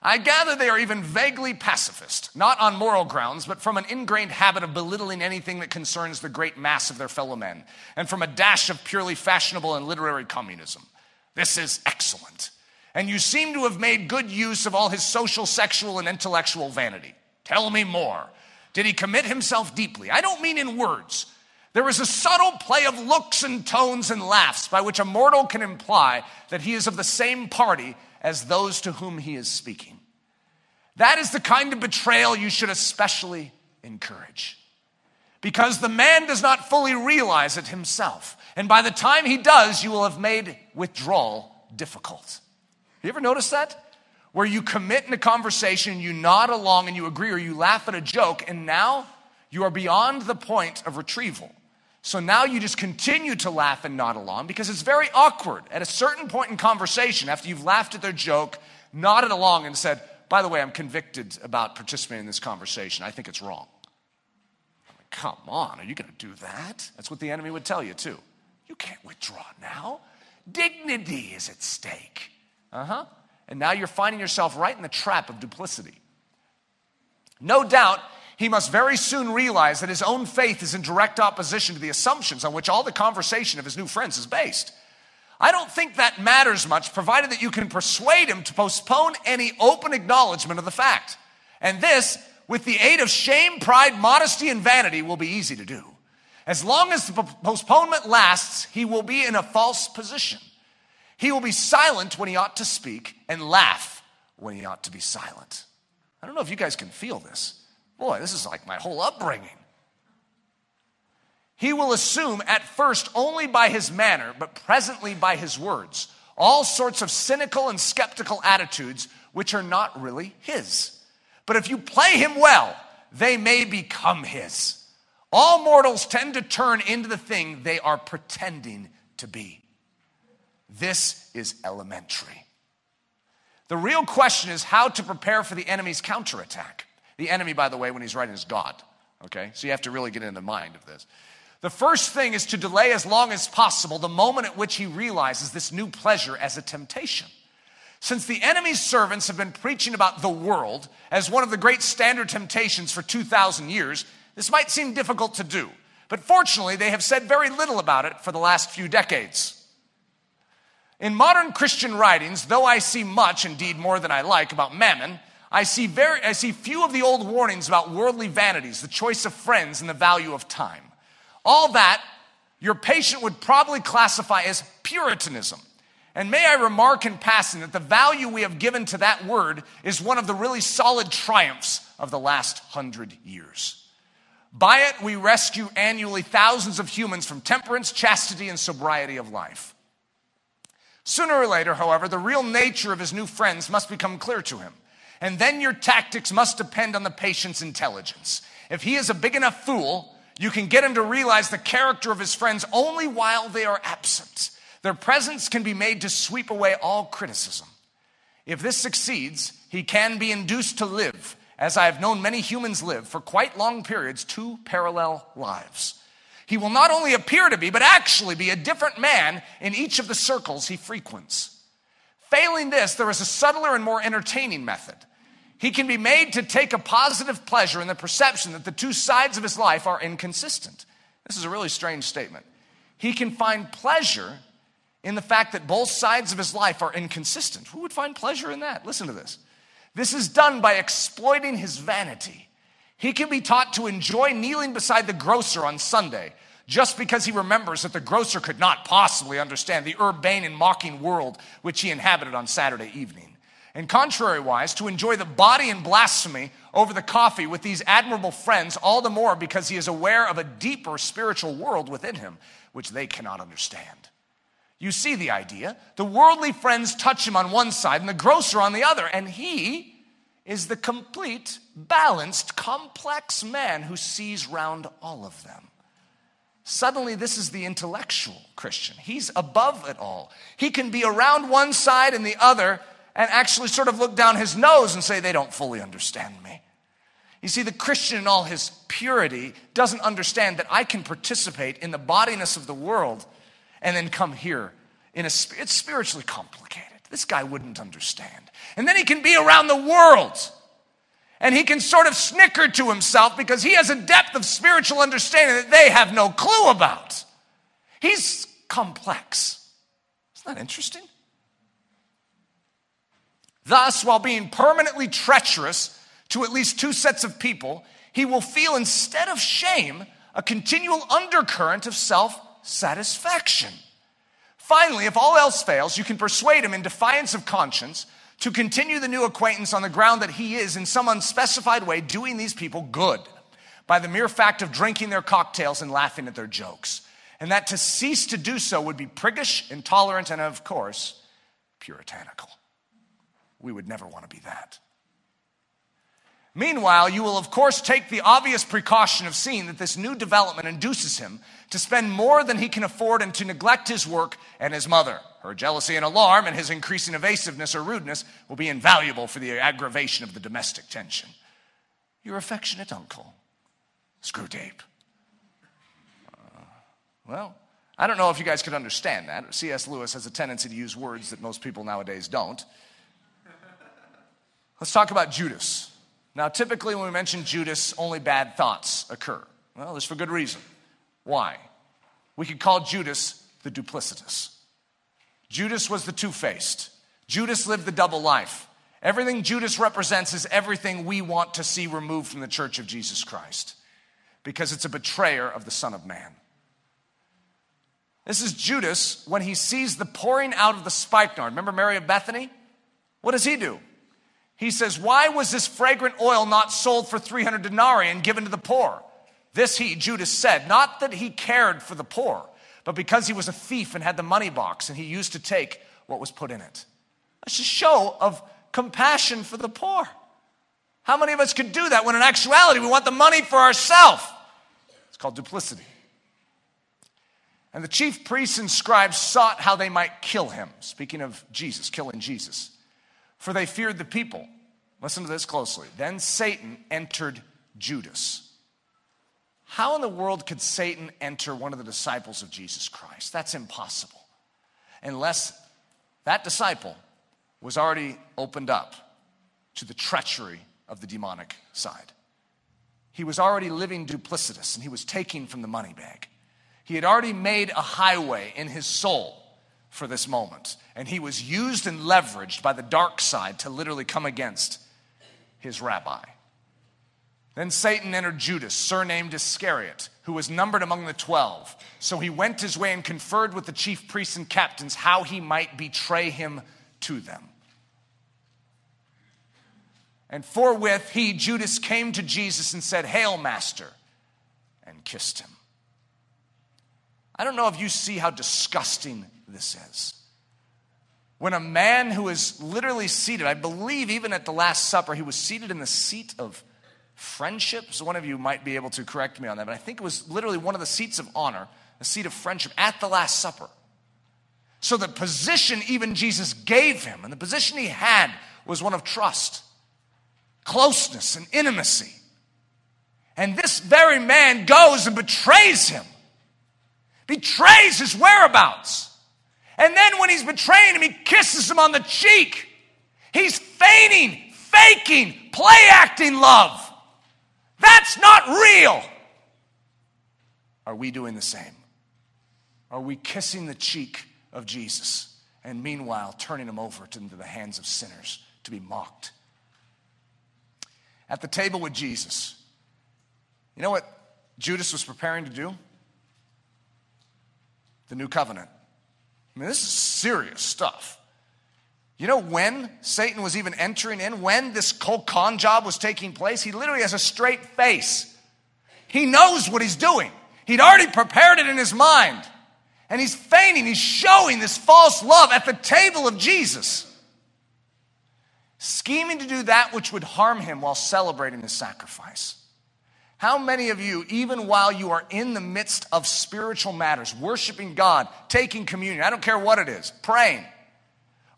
I gather they are even vaguely pacifist, not on moral grounds, but from an ingrained habit of belittling anything that concerns the great mass of their fellow men, and from a dash of purely fashionable and literary communism. This is excellent. And you seem to have made good use of all his social, sexual, and intellectual vanity. Tell me more. Did he commit himself deeply? I don't mean in words. There is a subtle play of looks and tones and laughs by which a mortal can imply that he is of the same party as those to whom he is speaking. That is the kind of betrayal you should especially encourage, because the man does not fully realize it himself, and by the time he does, you will have made withdrawal difficult. You ever notice that? Where you commit in a conversation, you nod along and you agree or you laugh at a joke, and now you are beyond the point of retrieval. So now you just continue to laugh and nod along because it's very awkward at a certain point in conversation after you've laughed at their joke, nodded along and said, by the way, I'm convicted about participating in this conversation. I think it's wrong. I'm like, come on, are you going to do that? That's what the enemy would tell you too. You can't withdraw now. Dignity is at stake. And now you're finding yourself right in the trap of duplicity. No doubt, he must very soon realize that his own faith is in direct opposition to the assumptions on which all the conversation of his new friends is based. I don't think that matters much, provided that you can persuade him to postpone any open acknowledgement of the fact. And this, with the aid of shame, pride, modesty, and vanity, will be easy to do. As long as the postponement lasts, he will be in a false position. He will be silent when he ought to speak and laugh when he ought to be silent. I don't know if you guys can feel this. Boy, this is like my whole upbringing. He will assume at first only by his manner, but presently by his words, all sorts of cynical and skeptical attitudes which are not really his. But if you play him well, they may become his. All mortals tend to turn into the thing they are pretending to be. This is elementary. The real question is how to prepare for the enemy's counterattack. The enemy, by the way, when he's writing is God, okay? So you have to really get into the mind of this. The first thing is to delay as long as possible the moment at which he realizes this new pleasure as a temptation. Since the enemy's servants have been preaching about the world as one of the great standard temptations for 2,000 years, this might seem difficult to do. But fortunately, they have said very little about it for the last few decades. In modern Christian writings, though I see much, indeed more than I like, about mammon, I see few of the old warnings about worldly vanities, the choice of friends, and the value of time. All that, your patient would probably classify as Puritanism. And may I remark in passing that the value we have given to that word is one of the really solid triumphs of the last 100 years. By it, we rescue annually thousands of humans from temperance, chastity, and sobriety of life. Sooner or later, however, the real nature of his new friends must become clear to him. And then your tactics must depend on the patient's intelligence. If he is a big enough fool, you can get him to realize the character of his friends only while they are absent. Their presence can be made to sweep away all criticism. If this succeeds, he can be induced to live, as I have known many humans live, for quite long periods, two parallel lives. He will not only appear to be, but actually be a different man in each of the circles he frequents. Failing this, there is a subtler and more entertaining method. He can be made to take a positive pleasure in the perception that the two sides of his life are inconsistent. This is a really strange statement. He can find pleasure in the fact that both sides of his life are inconsistent. Who would find pleasure in that? Listen to this. This is done by exploiting his vanity. He can be taught to enjoy kneeling beside the grocer on Sunday just because he remembers that the grocer could not possibly understand the urbane and mocking world which he inhabited on Saturday evening. And contrariwise, to enjoy the body and blasphemy over the coffee with these admirable friends all the more because he is aware of a deeper spiritual world within him which they cannot understand. You see the idea? The worldly friends touch him on one side and the grocer on the other, and he is the complete, balanced, complex man who sees round all of them. Suddenly, this is the intellectual Christian. He's above it all. He can be around one side and the other and actually sort of look down his nose and say, they don't fully understand me. You see, the Christian in all his purity doesn't understand that I can participate in the bodiness of the world and then come here. It's spiritually complicated. This guy wouldn't understand. And then he can be around the world. And he can sort of snicker to himself because he has a depth of spiritual understanding that they have no clue about. He's complex. Isn't that interesting? Thus, while being permanently treacherous to at least two sets of people, he will feel, instead of shame, a continual undercurrent of self-satisfaction. Finally, if all else fails, you can persuade him in defiance of conscience to continue the new acquaintance on the ground that he is, in some unspecified way, doing these people good by the mere fact of drinking their cocktails and laughing at their jokes. And that to cease to do so would be priggish, intolerant, and of course, puritanical. We would never want to be that. Meanwhile, you will, of course, take the obvious precaution of seeing that this new development induces him to spend more than he can afford and to neglect his work and his mother. Her jealousy and alarm and his increasing evasiveness or rudeness will be invaluable for the aggravation of the domestic tension. Your affectionate uncle, Screwtape. Well, I don't know if you guys could understand that. C.S. Lewis has a tendency to use words that most people nowadays don't. Let's talk about Judas. Now, typically when we mention Judas, only bad thoughts occur. Well, that's for good reason. Why? We could call Judas the duplicitous. Judas was the two-faced. Judas lived the double life. Everything Judas represents is everything we want to see removed from the Church of Jesus Christ, because it's a betrayer of the Son of Man. This is Judas when he sees the pouring out of the spikenard. Remember Mary of Bethany? What does he do? He says, "Why was this fragrant oil not sold for 300 denarii and given to the poor?" This he, Judas, said, not that he cared for the poor, but because he was a thief and had the money box, and he used to take what was put in it. That's a show of compassion for the poor. How many of us could do that when in actuality we want the money for ourselves? It's called duplicity. And the chief priests and scribes sought how they might kill him. Speaking of Jesus, killing Jesus. For they feared the people. Listen to this closely. Then Satan entered Judas. How in the world could Satan enter one of the disciples of Jesus Christ? That's impossible. Unless that disciple was already opened up to the treachery of the demonic side. He was already living duplicitous, and he was taking from the money bag. He had already made a highway in his soul for this moment, and he was used and leveraged by the dark side to literally come against his rabbi. Then Satan entered Judas, surnamed Iscariot, who was numbered among the 12. So he went his way and conferred with the chief priests and captains how he might betray him to them. And forthwith he, Judas, came to Jesus and said, "Hail, Master," and kissed him. I don't know if you see how disgusting this is. When a man who is literally seated, I believe even at the Last Supper, he was seated in the seat of friendship. So one of you might be able to correct me on that, but I think it was literally one of the seats of honor, the seat of friendship at the Last Supper. So the position even Jesus gave him, and the position he had, was one of trust, closeness, and intimacy. And this very man goes and betrays him. Betrays his whereabouts. And then when he's betraying him, he kisses him on the cheek. He's feigning, faking, play-acting love. That's not real. Are we doing the same? Are we kissing the cheek of Jesus and meanwhile turning him over into the hands of sinners to be mocked? At the table with Jesus, you know what Judas was preparing to do? The new covenant. I mean, this is serious stuff. You know when Satan was even entering in, when this whole con job was taking place? He literally has a straight face. He knows what he's doing. He'd already prepared it in his mind. And he's feigning, he's showing this false love at the table of Jesus. Scheming to do that which would harm him while celebrating his sacrifice. How many of you, even while you are in the midst of spiritual matters, worshiping God, taking communion, I don't care what it is, praying,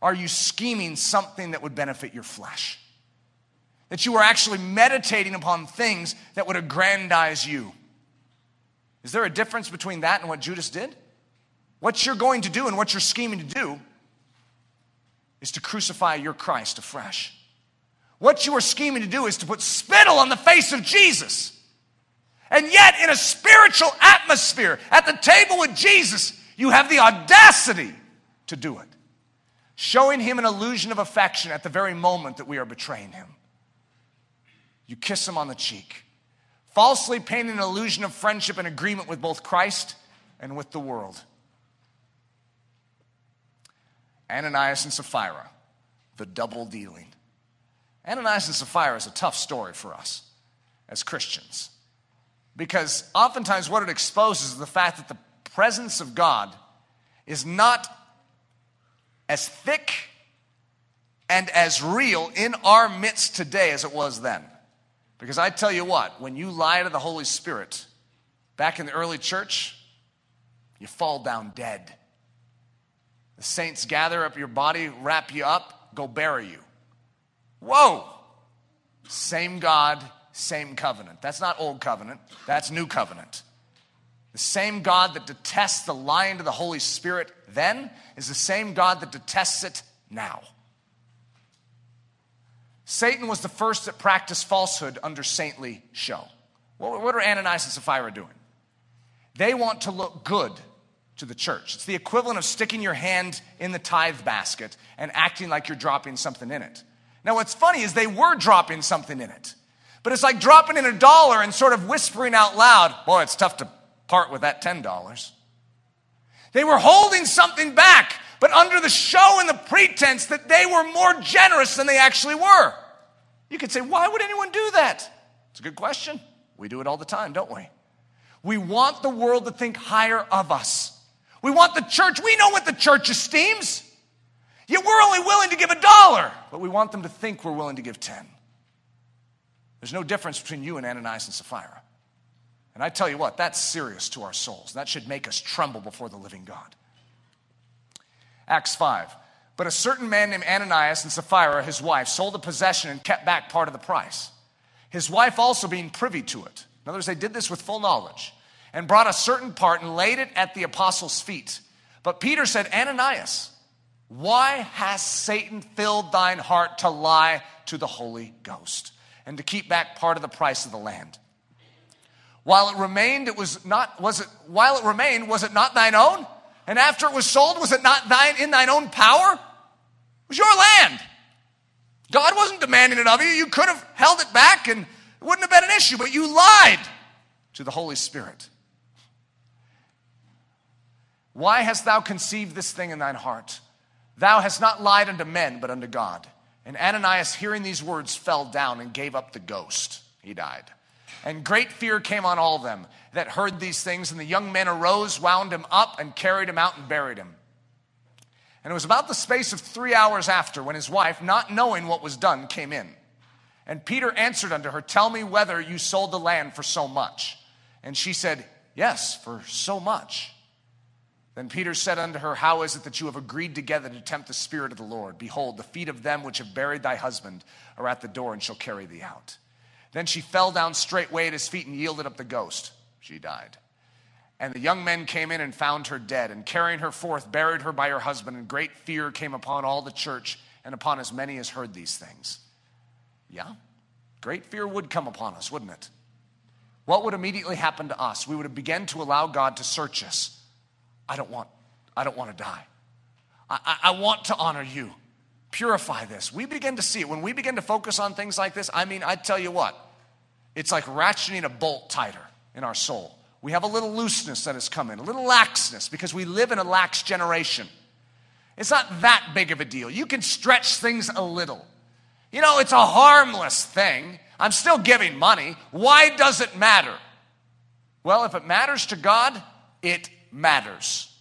are you scheming something that would benefit your flesh? That you are actually meditating upon things that would aggrandize you? Is there a difference between that and what Judas did? What you're going to do and what you're scheming to do is to crucify your Christ afresh. What you are scheming to do is to put spittle on the face of Jesus. And yet, in a spiritual atmosphere, at the table with Jesus, you have the audacity to do it. Showing him an illusion of affection at the very moment that we are betraying him. You kiss him on the cheek. Falsely painting an illusion of friendship and agreement with both Christ and with the world. Ananias and Sapphira, the double dealing. Ananias and Sapphira is a tough story for us as Christians. Because oftentimes what it exposes is the fact that the presence of God is not as thick and as real in our midst today as it was then. Because I tell you what, when you lie to the Holy Spirit back in the early church, you fall down dead. The saints gather up your body, wrap you up, go bury you. Whoa! Same God, same covenant. That's not old covenant, that's new covenant. The same God that detests the lying to the Holy Spirit then is the same God that detests it now. Satan was the first that practiced falsehood under saintly show. What are Ananias and Sapphira doing? They want to look good to the church. It's the equivalent of sticking your hand in the tithe basket and acting like you're dropping something in it. Now, what's funny is they were dropping something in it, but it's like dropping in $1 and sort of whispering out loud, boy, it's tough to part with that $10. They were holding something back, but under the show and the pretense that they were more generous than they actually were. You could say, why would anyone do that? It's a good question. We do it all the time, don't we? We want the world to think higher of us. We want the church. We know what the church esteems. Yet we're only willing to give $1, but we want them to think we're willing to give 10. There's no difference between you and Ananias and Sapphira. And I tell you what, that's serious to our souls. That should make us tremble before the living God. Acts 5. But a certain man named Ananias and Sapphira, his wife, sold a possession and kept back part of the price. His wife also being privy to it. In other words, they did this with full knowledge. And brought a certain part and laid it at the apostles' feet. But Peter said, Ananias, why has Satan filled thine heart to lie to the Holy Ghost and to keep back part of the price of the land? While it remained, was it not thine own? And after it was sold, was it not thine in thine own power? It was your land. God wasn't demanding it of you. You could have held it back and it wouldn't have been an issue, but you lied to the Holy Spirit. Why hast thou conceived this thing in thine heart? Thou hast not lied unto men, but unto God. And Ananias, hearing these words, fell down and gave up the ghost. He died. And great fear came on all them that heard these things. And the young men arose, wound him up, and carried him out and buried him. And it was about the space of 3 hours after when his wife, not knowing what was done, came in. And Peter answered unto her, tell me whether you sold the land for so much. And she said, yes, for so much. Then Peter said unto her, how is it that you have agreed together to tempt the Spirit of the Lord? Behold, the feet of them which have buried thy husband are at the door and shall carry thee out. Then she fell down straightway at his feet and yielded up the ghost. She died. And the young men came in and found her dead, and carrying her forth, buried her by her husband, and great fear came upon all the church and upon as many as heard these things. Yeah, great fear would come upon us, wouldn't it? What would immediately happen to us? We would have begun to allow God to search us. I don't want to die. I want to honor you. Purify this. We begin to see it. When we begin to focus on things like this, I tell you what, it's like ratcheting a bolt tighter in our soul. We have a little looseness that has come in, a little laxness, because we live in a lax generation. It's not that big of a deal. You can stretch things a little. You know, it's a harmless thing. I'm still giving money. Why does it matter? Well, if it matters to God, it matters.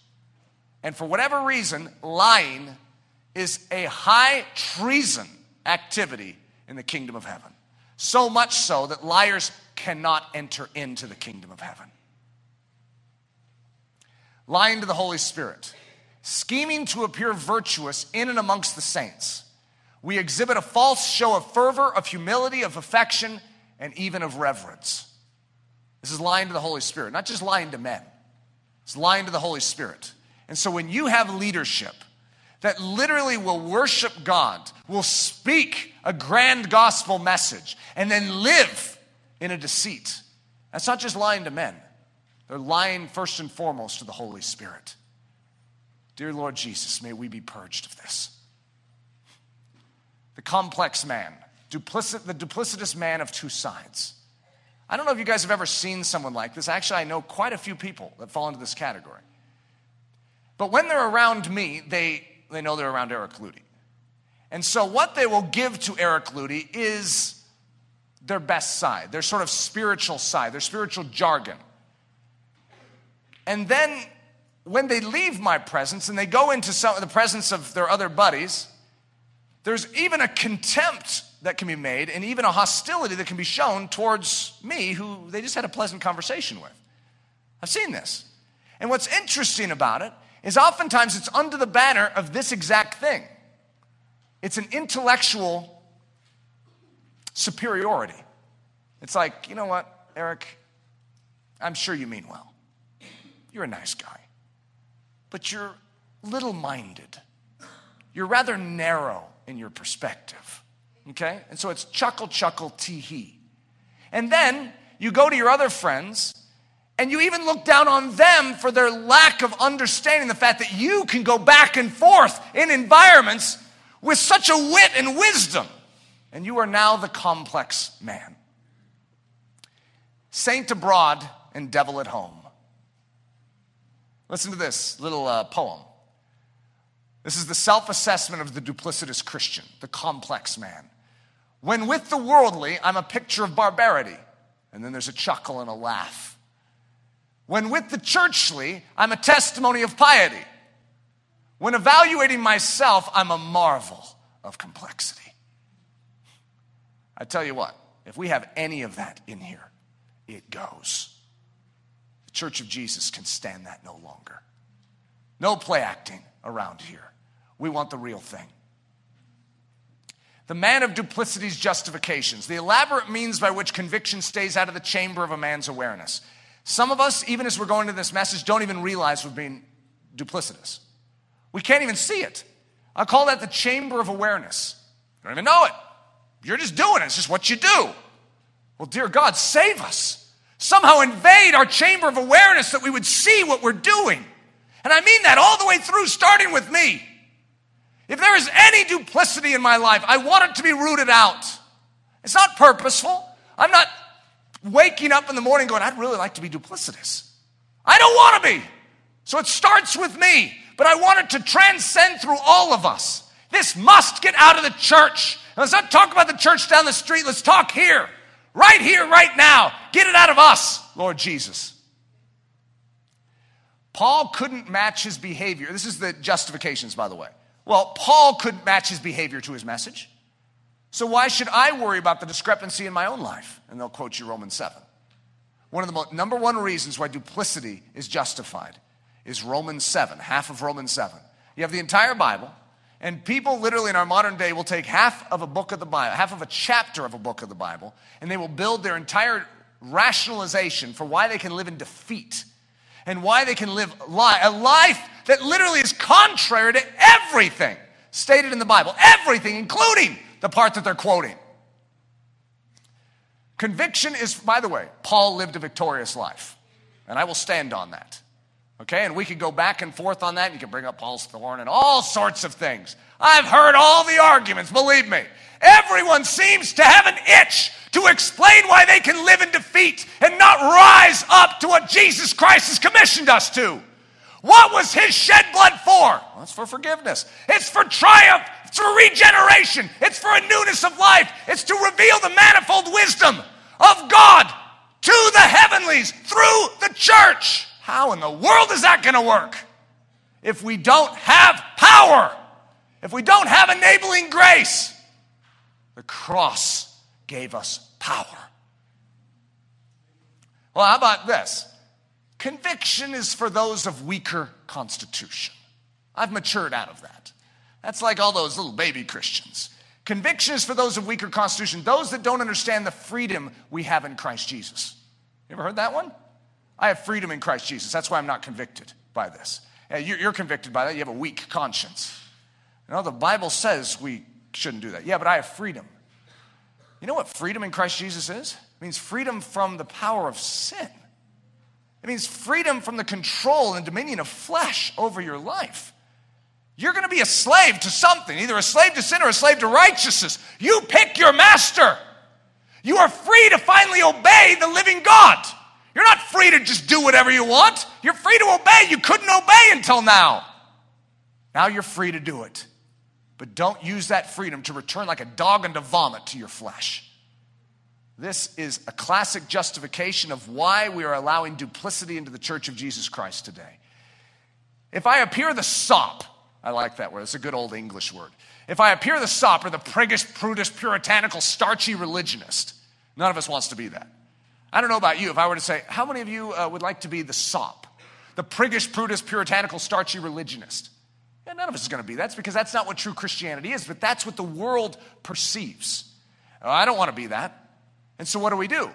And for whatever reason, lying is a high treason activity in the kingdom of heaven. So much so that liars cannot enter into the kingdom of heaven. Lying to the Holy Spirit, scheming to appear virtuous in and amongst the saints, we exhibit a false show of fervor, of humility, of affection, and even of reverence. This is lying to the Holy Spirit, not just lying to men. It's lying to the Holy Spirit. And so when you have leadership that literally will worship God, will speak a grand gospel message, and then live in a deceit, that's not just lying to men. They're lying first and foremost to the Holy Spirit. Dear Lord Jesus, may we be purged of this. The complex man, the duplicitous man of two sides. I don't know if you guys have ever seen someone like this. Actually, I know quite a few people that fall into this category. But when they're around me, they know they're around Eric Ludy. And so what they will give to Eric Ludy is their best side, their sort of spiritual side, their spiritual jargon. And then when they leave my presence and they go into the presence of their other buddies, There's even a contempt that can be made and even a hostility that can be shown towards me, who they just had a pleasant conversation with. I've seen this. And what's interesting about it is oftentimes it's under the banner of this exact thing. It's an intellectual superiority. It's like, you know what, Eric, I'm sure you mean well. You're a nice guy, but you're little-minded. You're rather narrow in your perspective, okay? And so it's chuckle, chuckle, tee-hee. And then you go to your other friends, and you even look down on them for their lack of understanding the fact that you can go back and forth in environments with such a wit and wisdom, and you are now the complex man. Saint abroad and devil at home. Listen to this little poem. This is the self-assessment of the duplicitous Christian, the complex man. When with the worldly, I'm a picture of barbarity. And then there's a chuckle and a laugh. When with the churchly, I'm a testimony of piety. When evaluating myself, I'm a marvel of complexity. I tell you what, if we have any of that in here, it goes. The Church of Jesus can stand that no longer. No play acting around here. We want the real thing. The man of duplicity's justifications, the elaborate means by which conviction stays out of the chamber of a man's awareness. Some of us, even as we're going to this message, don't even realize we're being duplicitous. We can't even see it. I call that the chamber of awareness. You don't even know it. You're just doing it. It's just what you do. Well, dear God, save us. Somehow invade our chamber of awareness that we would see what we're doing. And I mean that all the way through, starting with me. If there is any duplicity in my life, I want it to be rooted out. It's not purposeful. I'm not waking up in the morning going, I'd really like to be duplicitous. I don't want to be. So it starts with me, but I want it to transcend through all of us. This must get out of the church. And let's not talk about the church down the street. Let's talk here. Right here, right now. Get it out of us, Lord Jesus. Paul couldn't match his behavior. This is the justifications, by the way. Well, Paul couldn't match his behavior to his message. So why should I worry about the discrepancy in my own life? And they'll quote you Romans 7. One of the number one reasons why duplicity is justified is Romans 7, half of Romans 7. You have the entire Bible, and people literally in our modern day will take half of a book of the Bible, half of a chapter of a book of the Bible, and they will build their entire rationalization for why they can live in defeat and why they can live a life that literally is contrary to everything stated in the Bible, everything, including the part that they're quoting. Conviction is, by the way, Paul lived a victorious life, and I will stand on that. Okay, and we could go back and forth on that. You can bring up Paul's thorn and all sorts of things. I've heard all the arguments, believe me. Everyone seems to have an itch to explain why they can live in defeat and not rise up to what Jesus Christ has commissioned us to. What was his shed blood for? Well, it's for forgiveness. It's for triumph. It's for regeneration. It's for a newness of life. It's to reveal the manifold wisdom of God to the heavenlies through the church. How in the world is that going to work if we don't have power, if we don't have enabling grace? The cross gave us power. Well, how about this? Conviction is for those of weaker constitution. I've matured out of that. That's like all those little baby Christians. Conviction is for those of weaker constitution, those that don't understand the freedom we have in Christ Jesus. You ever heard that one? I have freedom in Christ Jesus. That's why I'm not convicted by this. You're convicted by that. You have a weak conscience. You know, the Bible says we shouldn't do that. Yeah, but I have freedom. You know what freedom in Christ Jesus is? It means freedom from the power of sin. It means freedom from the control and dominion of flesh over your life. You're going to be a slave to something, either a slave to sin or a slave to righteousness. You pick your master. You are free to finally obey the living God. You're not free to just do whatever you want. You're free to obey. You couldn't obey until now. Now you're free to do it. But don't use that freedom to return like a dog unto vomit to your flesh. This is a classic justification of why we are allowing duplicity into the Church of Jesus Christ today. If I appear the sop, I like that word. It's a good old English word. If I appear the sop or the priggish, prudish, puritanical, starchy religionist, none of us wants to be that. I don't know about you. If I were to say, how many of you would like to be the sop? The priggish, prudish, puritanical, starchy religionist. Yeah, none of us is going to be that. That's because that's not what true Christianity is, but that's what the world perceives. Oh, I don't want to be that. And so what do?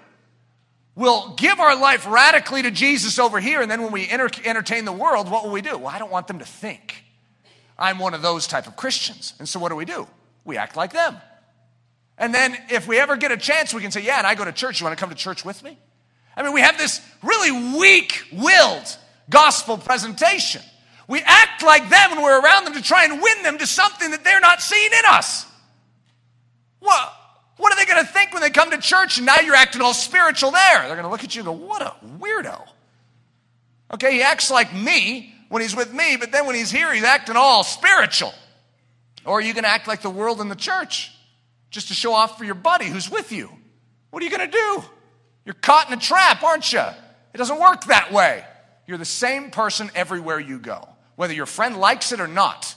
We'll give our life radically to Jesus over here, and then when we entertain the world, what will we do? Well, I don't want them to think I'm one of those type of Christians. And so what do? We act like them. And then if we ever get a chance, we can say, yeah, and I go to church. You want to come to church with me? I mean, we have this really weak-willed gospel presentation. We act like them when we're around them to try and win them to something that they're not seeing in us. What are they going to think when they come to church and now you're acting all spiritual there? They're going to look at you and go, what a weirdo. Okay, he acts like me when he's with me, but then when he's here, he's acting all spiritual. Or are you going to act like the world in the church just to show off for your buddy who's with you? What are you going to do? You're caught in a trap, aren't you? It doesn't work that way. You're the same person everywhere you go. Whether your friend likes it or not,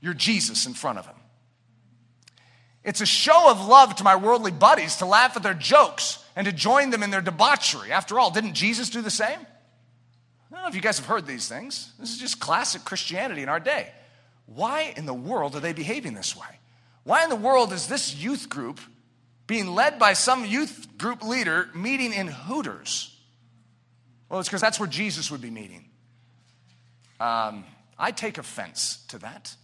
you're Jesus in front of him. It's a show of love to my worldly buddies to laugh at their jokes and to join them in their debauchery. After all, didn't Jesus do the same? I don't know if you guys have heard these things. This is just classic Christianity in our day. Why in the world are they behaving this way? Why in the world is this youth group being led by some youth group leader meeting in Hooters? Well, it's because that's where Jesus would be meeting. I take offense to that.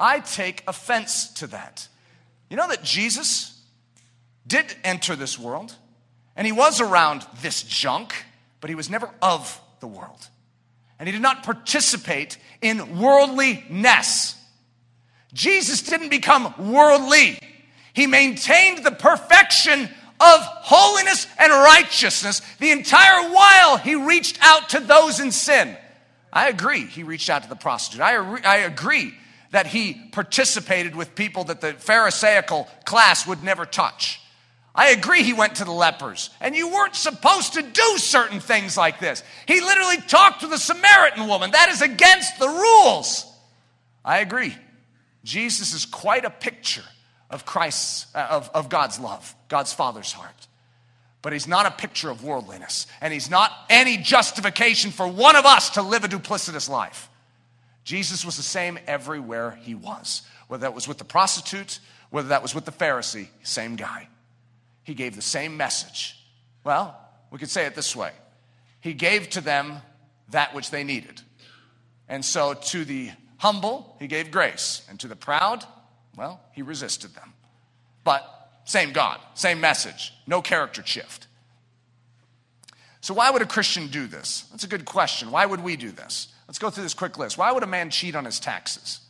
I take offense to that. You know that Jesus did enter this world, and he was around this junk, but he was never of the world. And he did not participate in worldliness. Jesus didn't become worldly. He maintained the perfection of holiness and righteousness the entire while he reached out to those in sin. I agree he reached out to the prostitute. I agree that he participated with people that the Pharisaical class would never touch. I agree he went to the lepers, and you weren't supposed to do certain things like this. He literally talked to the Samaritan woman. That is against the rules. I agree. Jesus is quite a picture of Christ's, of God's love, God's Father's heart. But he's not a picture of worldliness, and he's not any justification for one of us to live a duplicitous life. Jesus was the same everywhere he was. Whether that was with the prostitute, whether that was with the Pharisee, same guy. He gave the same message. Well, we could say it this way. He gave to them that which they needed. And so to the humble, he gave grace. And to the proud, well, he resisted them. But same God, same message, no character shift. So why would a Christian do this? That's a good question. Why would we do this? Let's go through this quick list. Why would a man cheat on his taxes?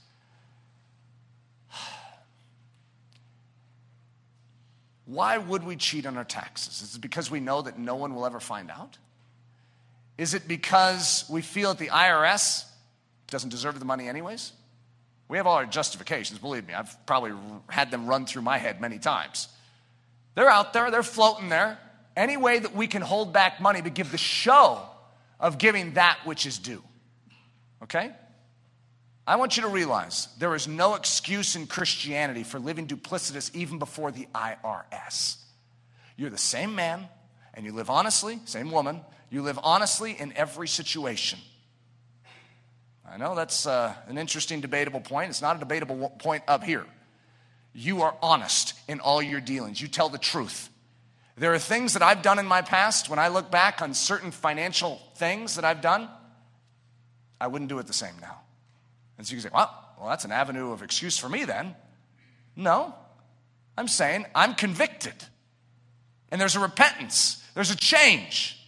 Why would we cheat on our taxes? Is it because we know that no one will ever find out? Is it because we feel that the IRS doesn't deserve the money anyways? We have all our justifications, believe me. I've probably had them run through my head many times. They're out there, they're floating there. Any way that we can hold back money to give the show of giving that which is due. Okay? I want you to realize there is no excuse in Christianity for living duplicitous even before the IRS. You're the same man, and you live honestly, same woman, you live honestly in every situation. I know that's an interesting debatable point. It's not a debatable point up here. You are honest in all your dealings. You tell the truth. There are things that I've done in my past when I look back on certain financial things that I've done, I wouldn't do it the same now. And so you can say, well, that's an avenue of excuse for me then. No, I'm saying I'm convicted. And there's a repentance. There's a change.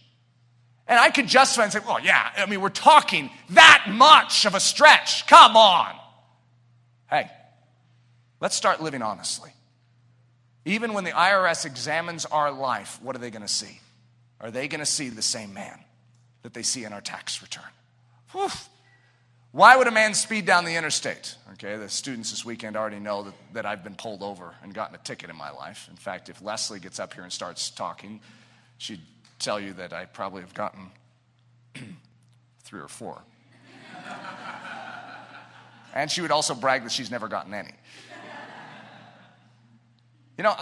And I could justify and say, well, yeah, I mean, we're talking that much of a stretch. Come on. Hey, let's start living honestly. Even when the IRS examines our life, what are they going to see? Are they going to see the same man that they see in our tax return? Whew. Why would a man speed down the interstate? Okay, the students this weekend already know that I've been pulled over and gotten a ticket in my life. In fact, if Leslie gets up here and starts talking, she'd tell you that I probably have gotten 3 or 4. And she would also brag that she's never gotten any. You know,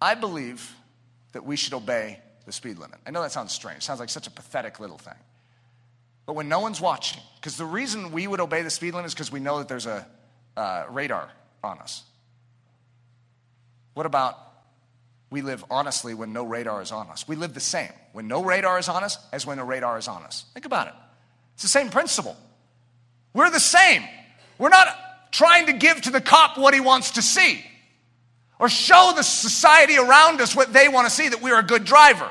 I believe that we should obey the speed limit. I know that sounds strange. It sounds like such a pathetic little thing. But when no one's watching, because the reason we would obey the speed limit is because we know that there's a radar on us. What about we live honestly when no radar is on us? We live the same when no radar is on us as when a radar is on us. Think about it. It's the same principle. We're the same. We're not trying to give to the cop what he wants to see or show the society around us what they want to see, that we're a good driver.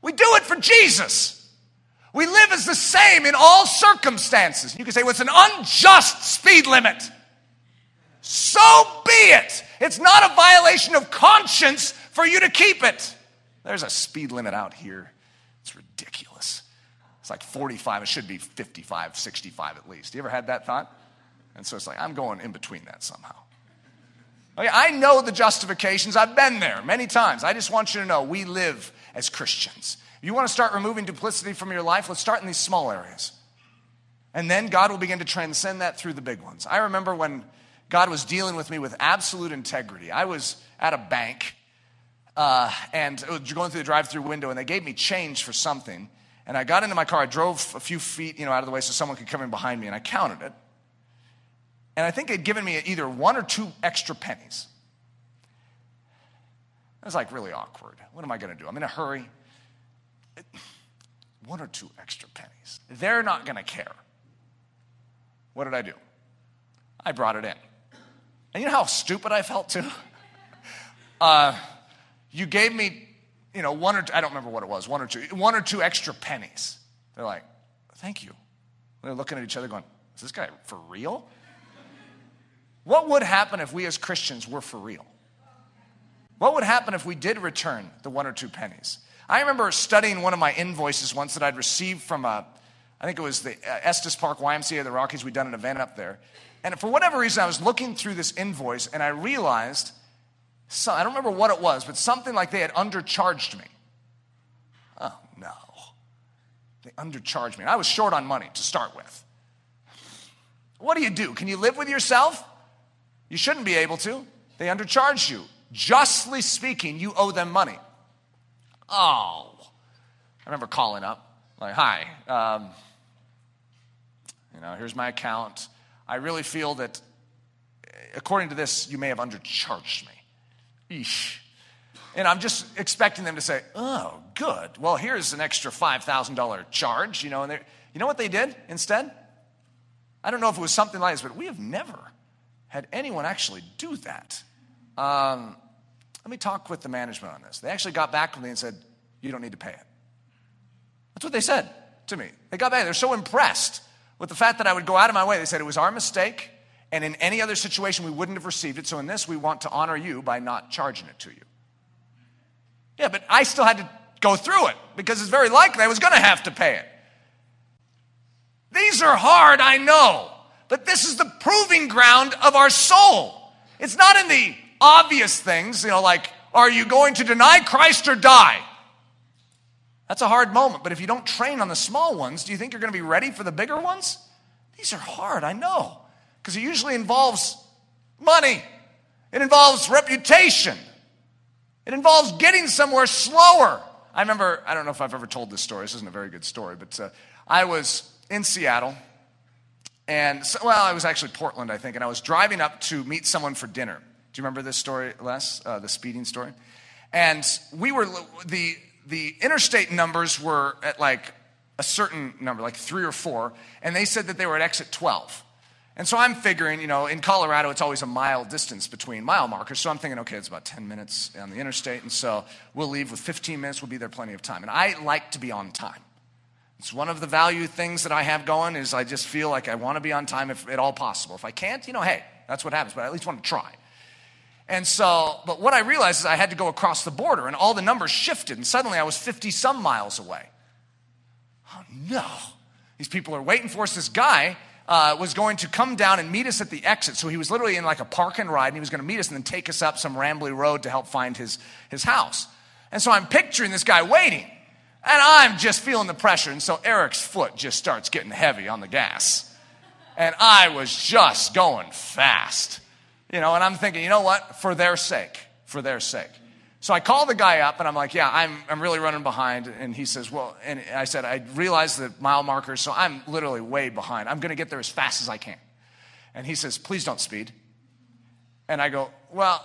We do it for Jesus. We live as the same in all circumstances. You can say, well, it's an unjust speed limit. So be it. It's not a violation of conscience for you to keep it. There's a speed limit out here. It's ridiculous. It's like 45. It should be 55, 65 at least. You ever had that thought? And so it's like, I'm going in between that somehow. Okay, I know the justifications. I've been there many times. I just want you to know we live as Christians. You want to start removing duplicity from your life? Let's start in these small areas. And then God will begin to transcend that through the big ones. I remember when God was dealing with me with absolute integrity. I was at a bank and going through the drive-thru window, and they gave me change for something. And I got into my car. I drove a few feet, out of the way so someone could come in behind me, and I counted it. And I think they'd given me either 1 or 2 extra pennies. I was like really awkward. What am I going to do? I'm in a hurry. 1 or 2 extra pennies. They're not going to care. What did I do? I brought it in. And you know how stupid I felt too? You gave me... 1 or 2, I don't remember what it was, 1 or 2 extra pennies. They're like, thank you. They're looking at each other going, is this guy for real? What would happen if we as Christians were for real? What would happen if we did return the 1 or 2 pennies? I remember studying one of my invoices once that I'd received from I think it was the Estes Park YMCA of the Rockies. We'd done an event up there. And for whatever reason, I was looking through this invoice and I realized, so I don't remember what it was, but something like they had undercharged me. Oh, no. They undercharged me. And I was short on money to start with. What do? Can you live with yourself? You shouldn't be able to. They undercharged you. Justly speaking, you owe them money. Oh. I remember calling up, like, hi. Here's my account. I really feel that, according to this, you may have undercharged me. Eesh. And I'm just expecting them to say, oh, good. Well, here's an extra $5,000 charge, And you know what they did instead? I don't know if it was something like this, but we have never had anyone actually do that. Let me talk with the management on this. They actually got back to me and said, you don't need to pay it. That's what they said to me. They got back. They're so impressed with the fact that I would go out of my way. They said it was our mistake. And in any other situation, we wouldn't have received it. So in this, we want to honor you by not charging it to you. Yeah, but I still had to go through it because it's very likely I was going to have to pay it. These are hard, I know. But this is the proving ground of our soul. It's not in the obvious things, like, are you going to deny Christ or die? That's a hard moment. But if you don't train on the small ones, do you think you're going to be ready for the bigger ones? These are hard, I know. Because it usually involves money. It involves reputation. It involves getting somewhere slower. I remember, I don't know if I've ever told this story. This isn't a very good story, but I was in Seattle. And, I was actually Portland, I think. And I was driving up to meet someone for dinner. Do you remember this story, Les? The speeding story? And we were, the interstate numbers were at like a certain number, like 3 or 4. And they said that they were at exit 12. And so I'm figuring, in Colorado, it's always a mile distance between mile markers. So I'm thinking, okay, it's about 10 minutes on the interstate. And so we'll leave with 15 minutes. We'll be there plenty of time. And I like to be on time. It's one of the value things that I have going is I just feel like I want to be on time if at all possible. If I can't, hey, that's what happens. But I at least want to try. And so, but what I realized is I had to go across the border. And all the numbers shifted. And suddenly I was 50-some miles away. Oh, no. These people are waiting for us. This guy... was going to come down and meet us at the exit. So he was literally in like a park and ride, and he was going to meet us and then take us up some rambly road to help find his house. And so I'm picturing this guy waiting, and I'm just feeling the pressure. And so Eric's foot just starts getting heavy on the gas. And I was just going fast. You know, and I'm thinking, you know what? For their sake. For their sake. So I call the guy up, and I'm like, yeah, I'm really running behind. And he says, well, and I said, I realized the mile markers, so I'm literally way behind. I'm going to get there as fast as I can. And he says, please don't speed. And I go, well,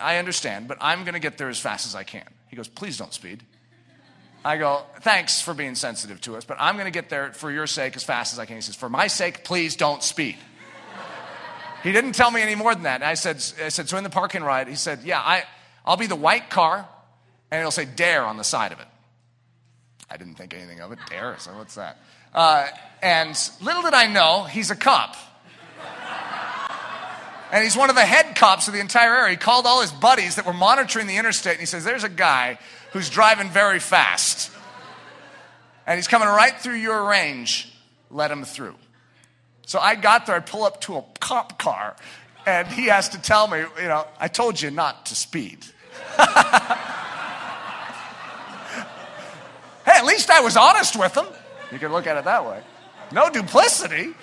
I understand, but I'm going to get there as fast as I can. He goes, please don't speed. I go, thanks for being sensitive to us, but I'm going to get there for your sake as fast as I can. He says, for my sake, please don't speed. He didn't tell me any more than that. And I said, so in the parking ride, he said, yeah, I'll be the white car, and it'll say dare on the side of it. I didn't think anything of it. Dare, so what's that? And little did I know, he's a cop. And he's one of the head cops of the entire area. He called all his buddies that were monitoring the interstate, and he says, there's a guy who's driving very fast. And he's coming right through your range. Let him through. So I got there. I pull up to a cop car. And he has to tell me, you know, I told you not to speed. Hey, at least I was honest with him. You can look at it that way. No duplicity.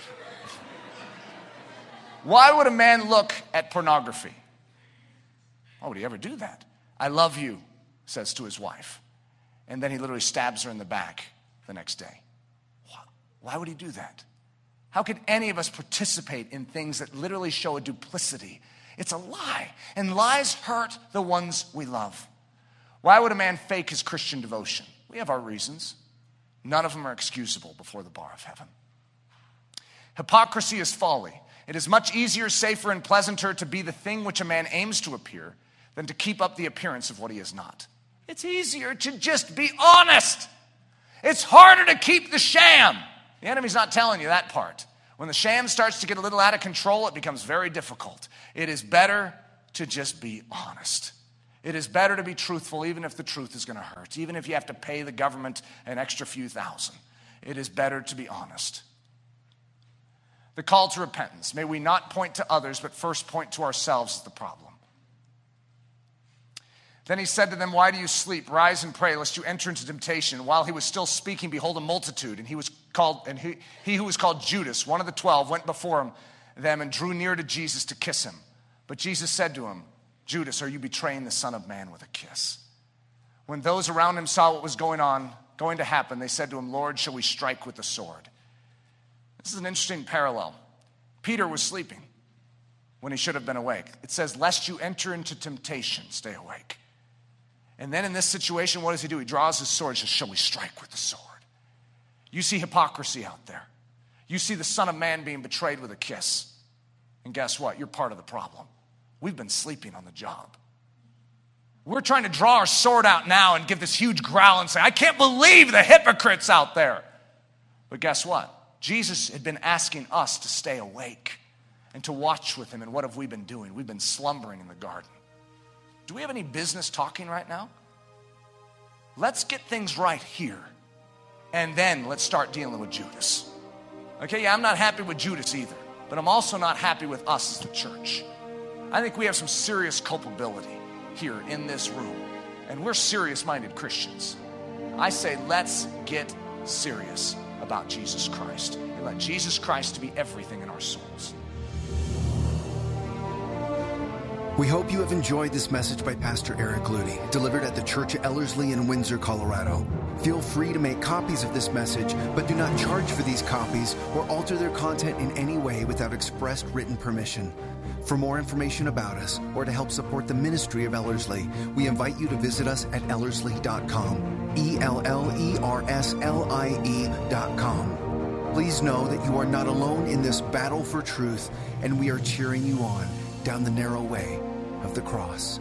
Why would a man look at pornography? Why would he ever do that? I love you, says to his wife. And then he literally stabs her in the back the next day. Why would he do that? How could any of us participate in things that literally show a duplicity? It's a lie, and lies hurt the ones we love. Why would a man fake his Christian devotion? We have our reasons. None of them are excusable before the bar of heaven. Hypocrisy is folly. It is much easier, safer, and pleasanter to be the thing which a man aims to appear than to keep up the appearance of what he is not. It's easier to just be honest. It's harder to keep the sham. The enemy's not telling you that part. When the sham starts to get a little out of control, it becomes very difficult. It is better to just be honest. It is better to be truthful, even if the truth is going to hurt, even if you have to pay the government an extra few thousand. It is better to be honest. The call to repentance. May we not point to others, but first point to ourselves as the problem. Then he said to them, why do you sleep? Rise and pray, lest you enter into temptation. While he was still speaking, behold, a multitude, and he who was called Judas, one of the 12, went before them and drew near to Jesus to kiss him. But Jesus said to him, Judas, are you betraying the Son of Man with a kiss? When those around him saw what was going to happen, they said to him, Lord, shall we strike with the sword? This is an interesting parallel. Peter was sleeping when he should have been awake. It says, lest you enter into temptation, stay awake. And then in this situation, what does he do? He draws his sword and says, shall we strike with the sword? You see hypocrisy out there. You see the Son of Man being betrayed with a kiss. And guess what? You're part of the problem. We've been sleeping on the job. We're trying to draw our sword out now and give this huge growl and say, I can't believe the hypocrites out there. But guess what? Jesus had been asking us to stay awake and to watch with him. And what have we been doing? We've been slumbering in the garden. Do we have any business talking right now? Let's get things right here. And then let's start dealing with Judas. Okay, yeah, I'm not happy with Judas either. But I'm also not happy with us as the church. I think we have some serious culpability here in this room. And we're serious-minded Christians. I say let's get serious about Jesus Christ. And let Jesus Christ be everything in our souls. We hope you have enjoyed this message by Pastor Eric Ludy, delivered at the Church of Ellerslie in Windsor, Colorado. Feel free to make copies of this message, but do not charge for these copies or alter their content in any way without expressed written permission. For more information about us or to help support the ministry of Ellerslie, we invite you to visit us at ellerslie.com, ELLERSLIE.com. Please know that you are not alone in this battle for truth, and we are cheering you on down the narrow way of the cross.